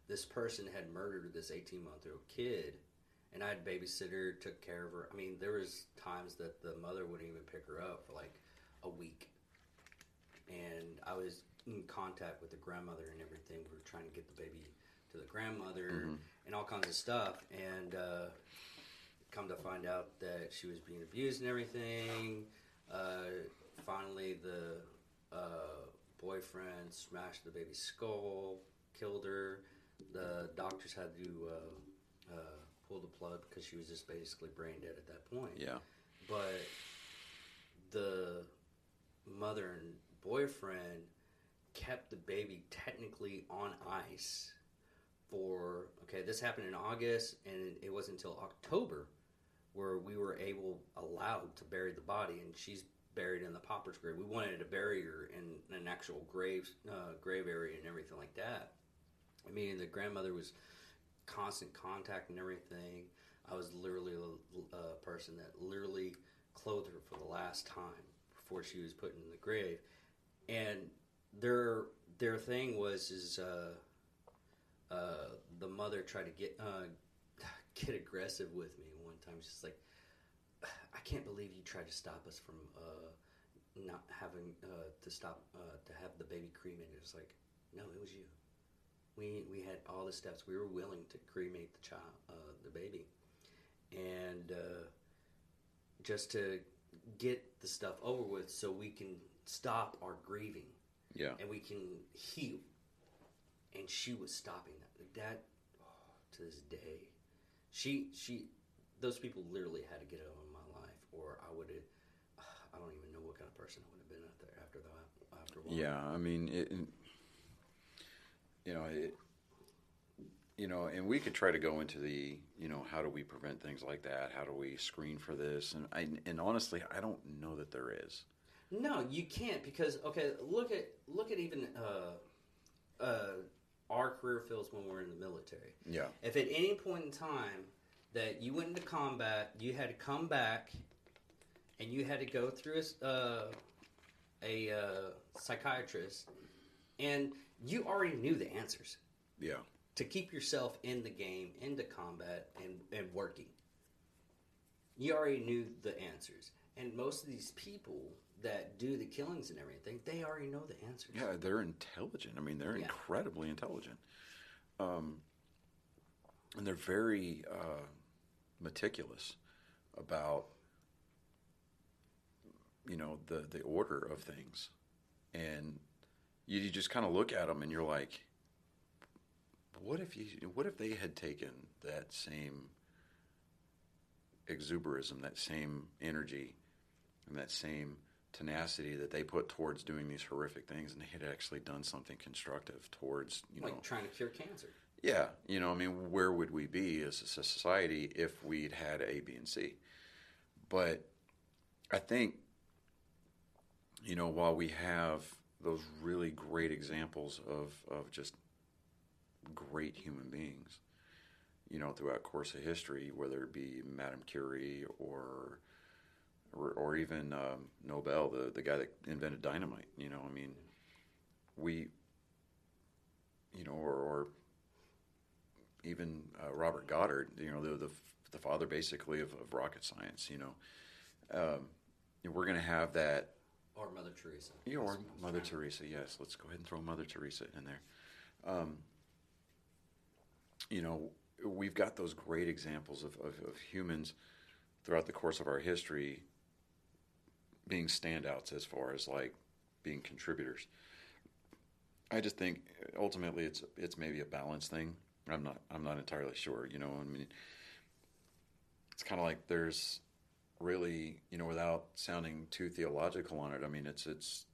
this person had murdered this eighteen-month-old kid, and I had babysitter, took care of her. I mean, there was times that the mother wouldn't even pick her up for like a week. And I was in contact with the grandmother and everything. We were trying to get the baby to the grandmother mm-hmm. and all kinds of stuff. And... Uh, come to find out that she was being abused and everything. Uh, finally, the uh, boyfriend smashed the baby's skull, killed her. The doctors had to uh, uh, pull the plug because she was just basically brain dead at that point. Yeah. But the mother and boyfriend kept the baby technically on ice for, okay, this happened in August, and it wasn't until October where we were able, allowed to bury the body, and she's buried in the pauper's grave. We wanted to bury her in an actual grave, uh, grave area and everything like that. I mean, the grandmother was constant contact and everything. I was literally a, a person that literally clothed her for the last time before she was put in the grave. And their their thing was is uh, uh, the mother tried to get... Uh, get aggressive with me one time. She's like, I can't believe you tried to stop us from uh, not having uh, to stop uh, to have the baby cremated. It's like, no, it was you. We we had all the steps. We were willing to cremate the child, uh, the baby, and uh, just to get the stuff over with, so we can stop our grieving. Yeah, and we can heal. And she was stopping that. That oh, to this day. She, she, those people literally had to get out of my life, or I would have, I don't even know what kind of person I would have been out there after that, after a while. Yeah, I mean, it, you know, it, you know, and we could try to go into the, you know, how do we prevent things like that? How do we screen for this? And I, and honestly, I don't know that there is. No, you can't because, okay, look at, look at even, uh, uh, our career fields when we're in the military. Yeah. If at any point in time that you went into combat, you had to come back and you had to go through a, uh, a uh, psychiatrist, and you already knew the answers. Yeah. To keep yourself in the game, into combat, and, and working. You already knew the answers. And most of these people that do the killings and everything, they already know the answers. Yeah, they're intelligent. I mean, they're yeah. incredibly intelligent. Um, and they're very uh, meticulous about, you know, the, the order of things. And you, you just kind of look at them and you're like, what if you, what if they had taken that same exuberism, that same energy, and that same tenacity that they put towards doing these horrific things, and they had actually done something constructive towards, you know, like trying to cure cancer. Yeah, you know, I mean, where would we be as a society if we'd had A, B, and C? But I think you know, while we have those really great examples of, of just great human beings, you know, throughout the course of history, whether it be Madame Curie or or, or even um, Nobel, the, the guy that invented dynamite, you know, I mean, we, you know, or, or even uh, Robert Goddard, you know, the, the, the father basically of, of rocket science, you know. Um, we're going to have that. Or Mother Teresa. You know, or Mother Teresa, yes. Let's go ahead and throw Mother Teresa in there. Um, you know, we've got those great examples of, of, of humans throughout the course of our history being standouts as far as, like, being contributors. I just think, ultimately, it's it's maybe a balance thing. I'm not I'm not entirely sure, you know. I mean, it's kind of like there's... really, you know, without sounding too theological on it, I mean, it's it's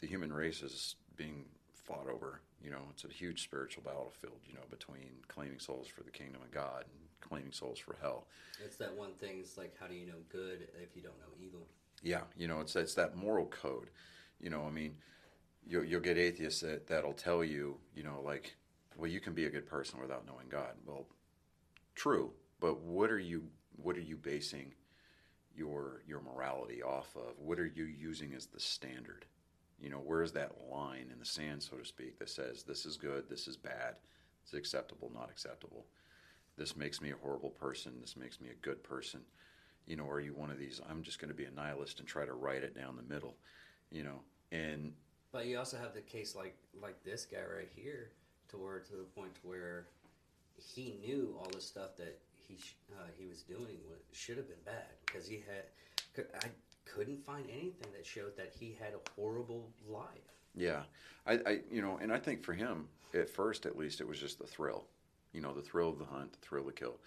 the human race is being fought over, you know, it's a huge spiritual battlefield, you know, between claiming souls for the kingdom of God and claiming souls for hell. It's that one thing, it's like, how do you know good if you don't know evil? Yeah, you know, it's it's that moral code, you know, I mean, you'll, you'll get atheists that, that'll tell you, you know, like, well, you can be a good person without knowing God. Well, true, but what are you, what are you basing your your morality off of? What are you using as the standard? You know, where's that line in the sand, so to speak, that says this is good, this is bad, it's acceptable, not acceptable, this makes me a horrible person, this makes me a good person, you know? Or are you one of these, I'm just going to be a nihilist and try to write it down the middle, you know? And but you also have the case like like this guy right here, to where to the point where he knew all the stuff that he uh, he was doing what should have been bad, because he had, I couldn't find anything that showed that he had a horrible life. Yeah, I, I you know, and I think for him, at first at least, it was just the thrill, you know, the thrill of the hunt, the thrill of the kill,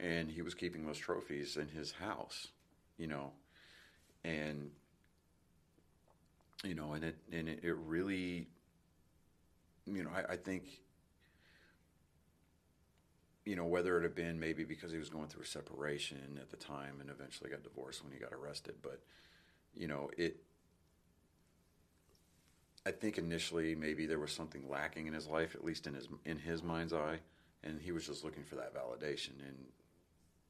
and he was keeping those trophies in his house, you know, and you know, and it and it, it really, you know, I, I think. You know, whether it had been maybe because he was going through a separation at the time and eventually got divorced when he got arrested. But, you know, it, I think initially maybe there was something lacking in his life, at least in his, in his mind's eye. And he was just looking for that validation. And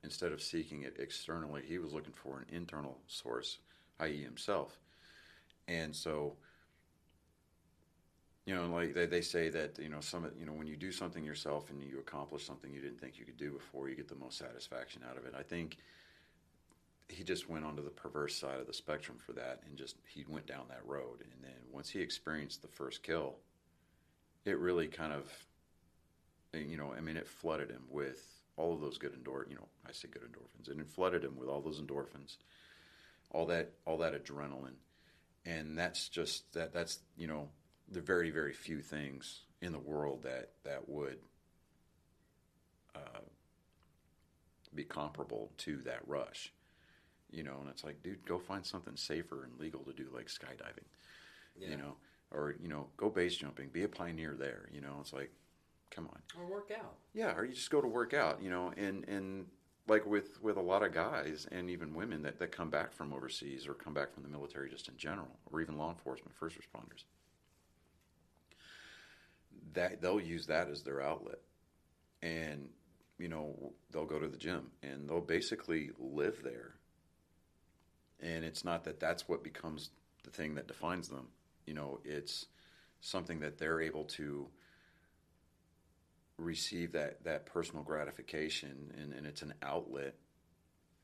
instead of seeking it externally, he was looking for an internal source, that is himself. And so, you know, like they, they say that, you know, some, you know, when you do something yourself and you accomplish something you didn't think you could do before, you get the most satisfaction out of it. I think he just went onto the perverse side of the spectrum for that, and just he went down that road. And then once he experienced the first kill, it really kind of, you know, I mean, it flooded him with all of those good endorphins. You know, I say good endorphins, and it flooded him with all those endorphins, all that, all that adrenaline, and that's just that. That's, you know, the very, very few things in the world that, that would uh, be comparable to that rush, you know? And it's like, dude, go find something safer and legal to do, like skydiving, yeah. You know? Or, you know, go base jumping, be a pioneer there, you know? It's like, come on. Or work out. Yeah, or you just go to work out, you know? And, and like with, with a lot of guys and even women that, that come back from overseas or come back from the military just in general, or even law enforcement, first responders, that they'll use that as their outlet. And, you know, they'll go to the gym and they'll basically live there. And it's not that that's what becomes the thing that defines them. You know, it's something that they're able to receive that, that personal gratification, and, and it's an outlet,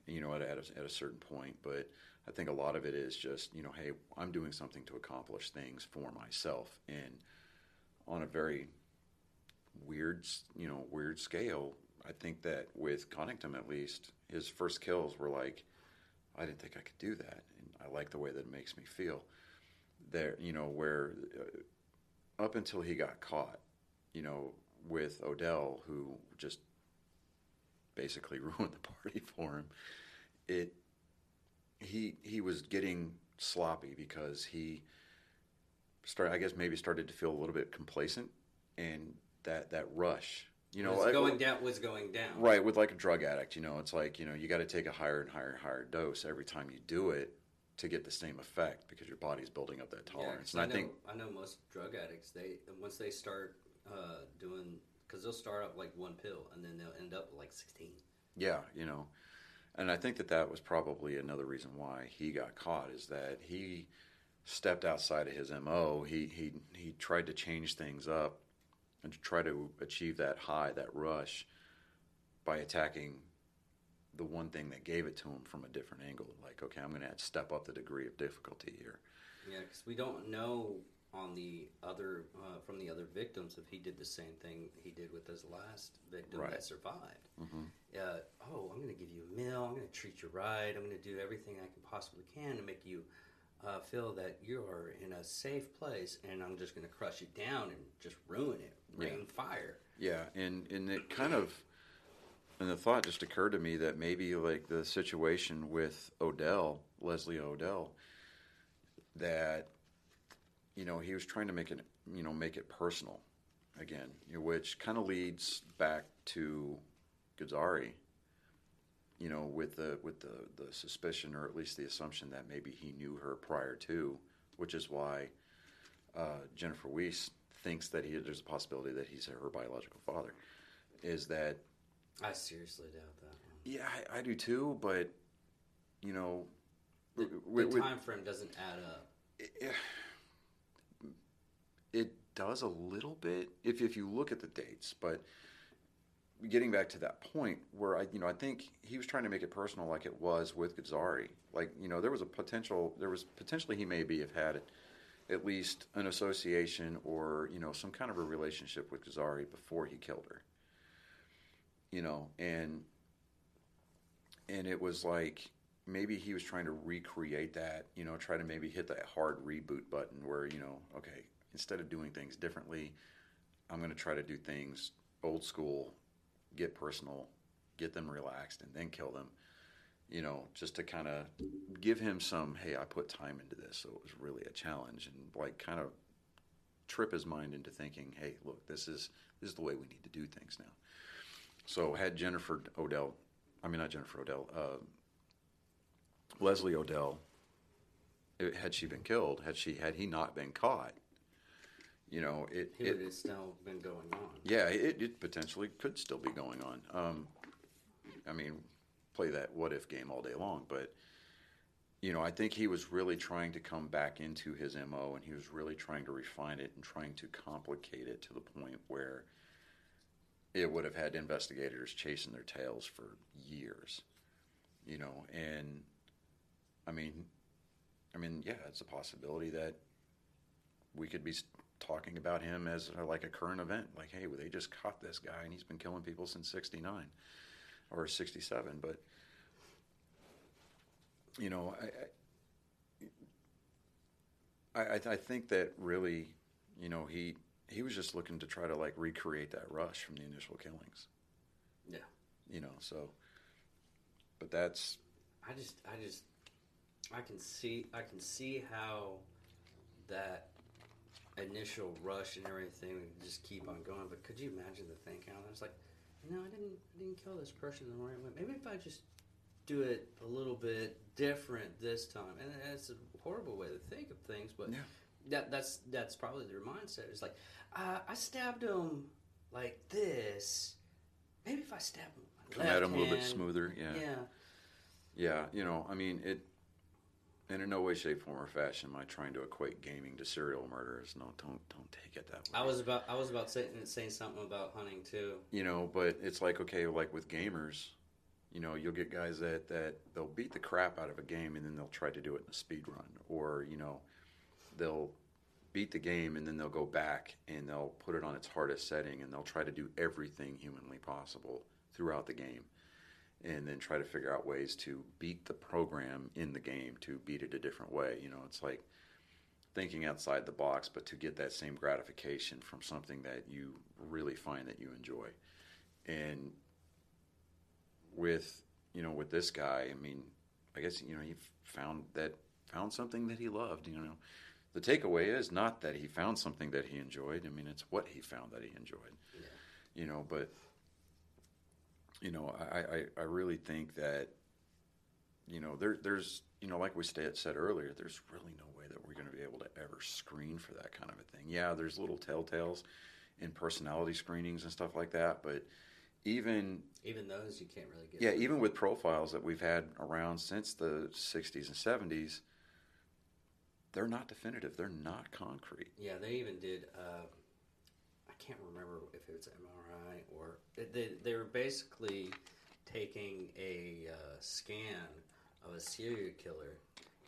you know, at, at, a, at a certain point. But I think a lot of it is just, you know, hey, I'm doing something to accomplish things for myself. And on a very weird, you know, weird scale, I think that with Cottingham, at least, his first kills were like, I didn't think I could do that, and I like the way that it makes me feel. There, you know, where uh, up until he got caught, you know, with O'Dell, who just basically ruined the party for him. It, he he was getting sloppy because he. Start, I guess maybe started to feel a little bit complacent, and that, that rush, you know, was like, going down was going down. Right, with like a drug addict, you know, it's like, you know, you got to take a higher and higher and higher dose every time you do it to get the same effect because your body's building up that tolerance. Yeah, and I, I know, think I know most drug addicts, they once they start uh, doing, because they'll start up like one pill and then they'll end up like sixteen. Yeah, you know, and I think that that was probably another reason why he got caught, is that he stepped outside of his M O. He he he tried to change things up and try to achieve that high, that rush, by attacking the one thing that gave it to him from a different angle. Like, okay, I'm going to step up the degree of difficulty here. Yeah, because we don't know on the other uh, from the other victims if he did the same thing he did with his last victim right. that survived. Mm-hmm. Uh, oh, I'm going to give you a meal. I'm going to treat you right. I'm going to do everything I can possibly can to make you uh, feel that you are in a safe place, and I'm just going to crush you down and just ruin it. Rain yeah. fire. Yeah, and, and it kind of... And the thought just occurred to me that maybe like the situation with O'Dell, Leslie O'Dell, that, you know, he was trying to make it, you know, make it personal again, which kind of leads back to Ghazari, you know, with the with the, the suspicion, or at least the assumption, that maybe he knew her prior to, which is why uh, Jennifer Weiss thinks that he, there's a possibility that he's her biological father, is that... I seriously doubt that one. Yeah, I, I do too, but, you know... The, we, the time we, frame doesn't add up. It, it does a little bit, if if you look at the dates, but getting back to that point where, I, you know, I think he was trying to make it personal, like it was with Ghazari. Like, you know, there was a potential, there was potentially he maybe have had at least an association or, you know, some kind of a relationship with Ghazari before he killed her. You know, and and it was like maybe he was trying to recreate that, you know, try to maybe hit that hard reboot button where, you know, okay, instead of doing things differently, I'm going to try to do things old school, get personal, get them relaxed, and then kill them, you know, just to kind of give him some, hey, I put time into this, so it was really a challenge, and like kind of trip his mind into thinking, hey, look, this is this is the way we need to do things now. So had Jennifer O'Dell, I mean not Jennifer O'Dell, uh, Leslie O'Dell, it, had she been killed, had she had he not been caught, you know, it it would have still been going on. Yeah, it, it potentially could still be going on. Um, I mean, play that what if game all day long, but you know, I think he was really trying to come back into his M O, and he was really trying to refine it and trying to complicate it to the point where it would have had investigators chasing their tails for years, you know. And I mean, I mean, yeah, it's a possibility that we could be talking about him as a, like a current event. Like, hey, well, they just caught this guy, and he's been killing people since sixty-nine or sixty-seven. But you know, I, I, I, I think that really, you know, he. He was just looking to try to, like, recreate that rush from the initial killings. Yeah. You know, so, but that's... I just, I just, I can see, I can see how that initial rush and everything would just keep on going, but could you imagine the thinking? I was like, you know, I didn't, I didn't kill this person the right way. Maybe if I just do it a little bit different this time. And it's a horrible way to think of things, but... Yeah. That that's that's probably their mindset. It's like, uh, I stabbed him like this. Maybe if I stab him, with my left come at him hand, a little bit smoother. Yeah, yeah, yeah. You know, I mean, it. And in no way, shape, form, or fashion am I trying to equate gaming to serial murders. No, don't don't take it that way. I was about I was about saying saying something about hunting too. You know, but it's like okay, like with gamers, you know, you'll get guys that that they'll beat the crap out of a game and then they'll try to do it in a speed run, or you know. They'll beat the game and then they'll go back and they'll put it on its hardest setting and they'll try to do everything humanly possible throughout the game and then try to figure out ways to beat the program in the game, to beat it a different way. You know, it's like thinking outside the box, but to get that same gratification from something that you really find that you enjoy. And with, you know, with this guy, I mean, I guess, you know, he found that, found something that he loved, you know. The takeaway is not that he found something that he enjoyed. I mean, it's what he found that he enjoyed, yeah. You know. But, you know, I, I, I really think that you know, there, there's, you know, like we said earlier, there's really no way that we're going to be able to ever screen for that kind of a thing. Yeah, there's little telltales in personality screenings and stuff like that, but even... Even those you can't really get... Yeah, through. Even with profiles that we've had around since the sixties and seventies, they're not definitive. They're not concrete. Yeah, they even did... Uh, I can't remember if it was M R I or... They, they were basically taking a uh, scan of a serial killer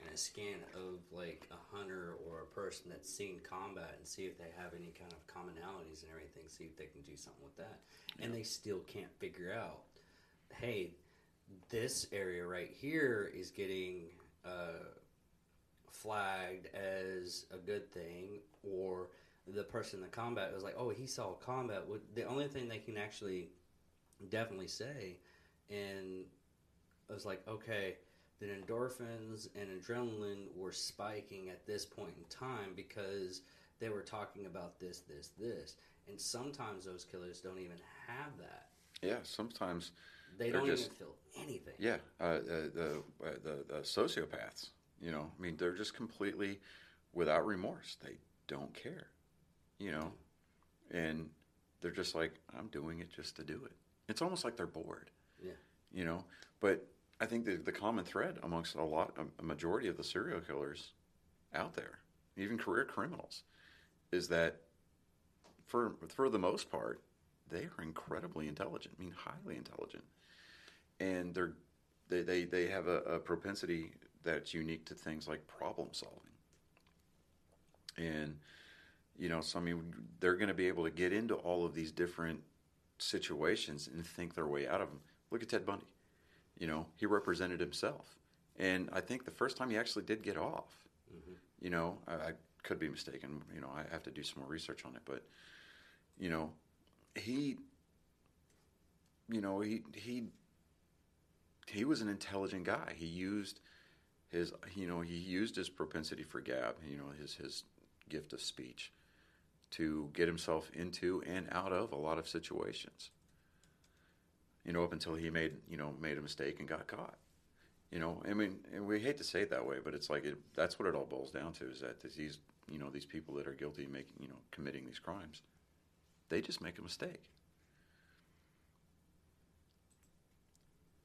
and a scan of, like, a hunter or a person that's seen combat and see if they have any kind of commonalities and everything, see if they can do something with that. Yeah. And they still can't figure out, hey, this area right here is getting uh, flagged as a good thing, or the person in the combat was like, oh, he saw combat. The only thing they can actually definitely say, and I was like, okay, then endorphins and adrenaline were spiking at this point in time because they were talking about this, this, this. And sometimes those killers don't even have that. Yeah, sometimes they don't just, even feel anything. Yeah, uh, uh, the, uh, the the sociopaths, you know, I mean, they're just completely without remorse. They don't care, you know, and they're just like, I'm doing it just to do it. It's almost like they're bored. Yeah, you know, but I think the, the common thread amongst a lot, a majority of the serial killers out there, even career criminals, is that for for the most part, they are incredibly intelligent. I mean, highly intelligent, and they're they they, they have a, a propensity that's unique to things like problem solving. And you know, so I mean, they're going to be able to get into all of these different situations and think their way out of them. Look at Ted Bundy. You know, he represented himself. And I think the first time he actually did get off, mm-hmm. you know, I, I could be mistaken. You know, I have to do some more research on it. But, you know, he, you know, he he he was an intelligent guy. He used his, you know, he used his propensity for gab, you know, his, his gift of speech to get himself into and out of a lot of situations. You know, up until he made, you know, made a mistake and got caught. You know, I mean, and we hate to say it that way, but it's like it, that's what it all boils down to, is that these, you know, these people that are guilty of making, you know, committing these crimes, they just make a mistake.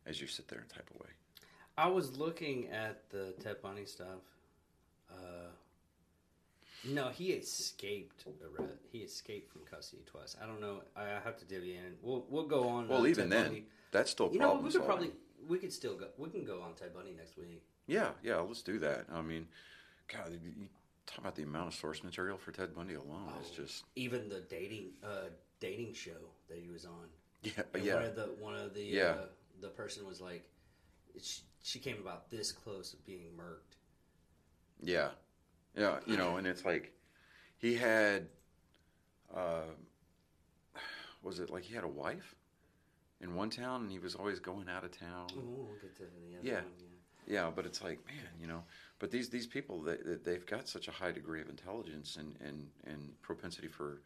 As you sit there and type away. I was looking at the Ted Bundy stuff. Uh, no, he escaped arrest. He escaped from custody twice. I don't know. I have to divvy in. We'll we'll go on. Well, even Ted then, Bundy. That's still you problem know we could solving. Probably we could still go. We can go on Ted Bundy next week. Yeah, yeah. Let's do that. I mean, God, you talk about the amount of source material for Ted Bundy alone. Oh, it's just even the dating uh, dating show that he was on. Yeah, and yeah. One of the one of the yeah. uh, the person was like, she, she came about this close of being murked. Yeah. Yeah, you know, and it's like he had, uh, was it like he had a wife in one town and he was always going out of town? Oh, we'll get to the other yeah. one, yeah. Yeah, but it's like, man, you know, but these, these people, they, they've got such a high degree of intelligence and, and, and propensity for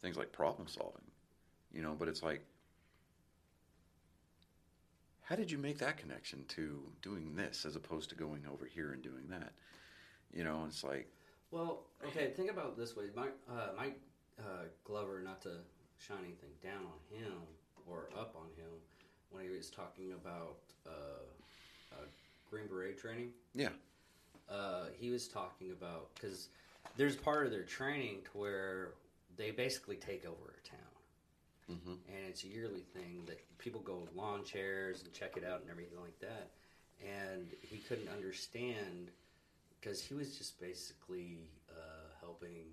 things like problem solving, you know, but it's like, how did you make that connection to doing this as opposed to going over here and doing that? You know, it's like... Well, okay, think about it this way. Mike, uh, Mike uh, Glover, not to shine anything down on him or up on him, when he was talking about uh, uh, Green Beret training. Yeah. Uh, he was talking about... Because there's part of their training to where they basically take over a town. Mm-hmm. And it's a yearly thing that people go with lawn chairs and check it out and everything like that. And he couldn't understand... Because he was just basically uh, helping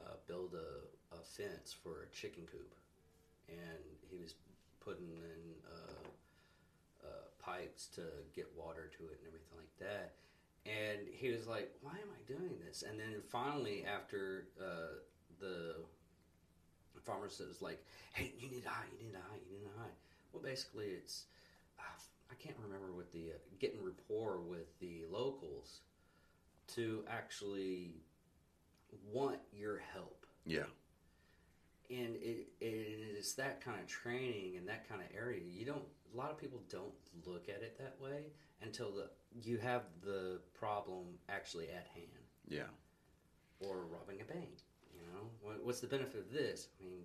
uh, build a, a fence for a chicken coop. And he was putting in uh, uh, pipes to get water to it and everything like that. And he was like, why am I doing this? And then finally, after uh, the farmer was like, hey, you need to hide, you need to hide, you need to hide. Well, basically, it's, uh, I can't remember what the, uh, getting rapport with the locals to actually want your help. Yeah. And it, it it's that kind of training and that kind of area. You don't, a lot of people don't look at it that way. until the you have the problem actually at hand. Yeah. Or robbing a bank. You know, what, what's the benefit of this? I mean,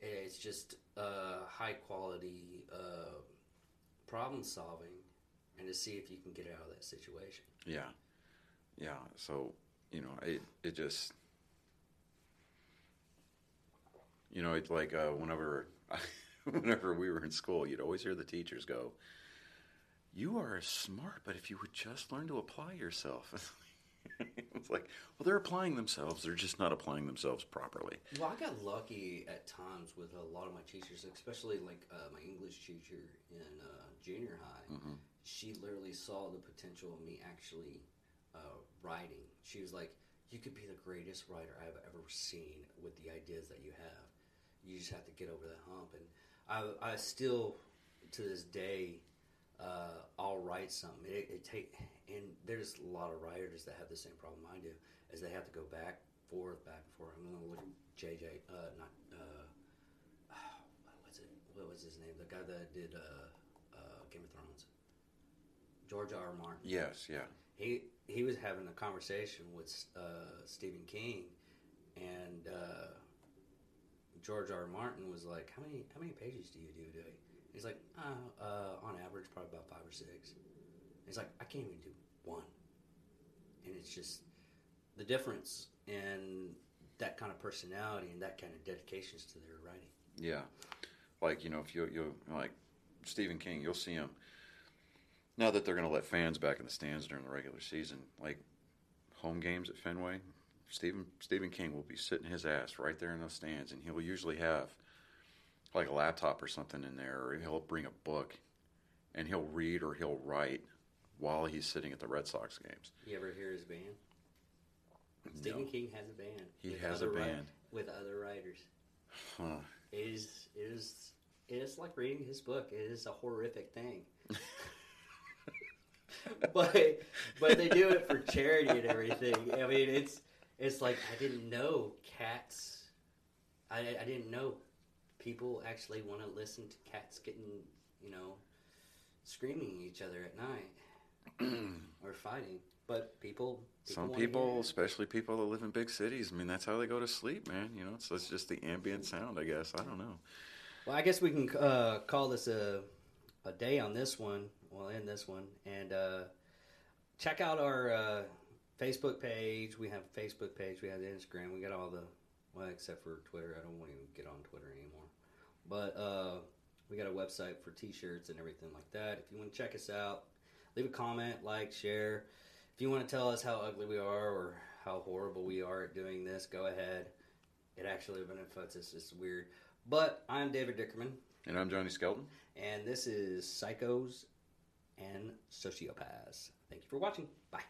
it's just uh, high quality uh, problem solving, and to see if you can get out of that situation. Yeah, yeah. So you know, it it just you know, it's like uh, whenever whenever we were in school, you'd always hear the teachers go, "You are smart, but if you would just learn to apply yourself." It's like, well, they're applying themselves. They're just not applying themselves properly. Well, I got lucky at times with a lot of my teachers, especially like uh, my English teacher in uh, junior high. Mm-hmm. She literally saw the potential of me actually uh, writing. She was like, you could be the greatest writer I've ever seen with the ideas that you have. You just have to get over that hump. And I, I still, to this day, uh, I'll write something. It, it take, and there's a lot of writers that have the same problem I do, is they have to go back, forth, back, forth. I'm going to look at J J, uh, not, uh, what was it? What was his name? The guy that did uh, uh, Game of Thrones. George R. R. Martin. Yes, yeah. He he was having a conversation with uh, Stephen King, and uh, George R. R. Martin was like, "How many how many pages do you do a day?" He's like, oh, uh, "On average, probably about five or six." He's like, "I can't even do one," and it's just the difference in that kind of personality and that kind of dedications to their writing. Yeah, like you know, if you you like Stephen King, you'll see him. Now that they're going to let fans back in the stands during the regular season, like home games at Fenway, Stephen Stephen King will be sitting his ass right there in those stands, and he'll usually have like a laptop or something in there, or he'll bring a book, and he'll read or he'll write while he's sitting at the Red Sox games. You ever hear his band? No. Stephen King has a band. He has a band. With other writers. Huh. It is, it is, it is like reading his book. It is a horrific thing. But but they do it for charity and everything. I mean, it's it's like I didn't know cats. I I didn't know people actually want to listen to cats getting, you know, screaming at each other at night or fighting. But people, people some people, especially people that live in big cities, I mean, that's how they go to sleep, man. You know, so it's just the ambient sound, I guess. I don't know. Well, I guess we can uh, call this a a day on this one. We'll end this one, and uh, check out our uh, Facebook page. We have a Facebook page. We have the Instagram. We got all the, well, except for Twitter. I don't want to even get on Twitter anymore. But uh, we got a website for T-shirts and everything like that. If you want to check us out, leave a comment, like, share. If you want to tell us how ugly we are or how horrible we are at doing this, go ahead. It actually benefits us. It's weird. But I'm David Dickerman. And I'm Johnny Skelton. And this is Psychos and Sociopaths. Thank you for watching. Bye.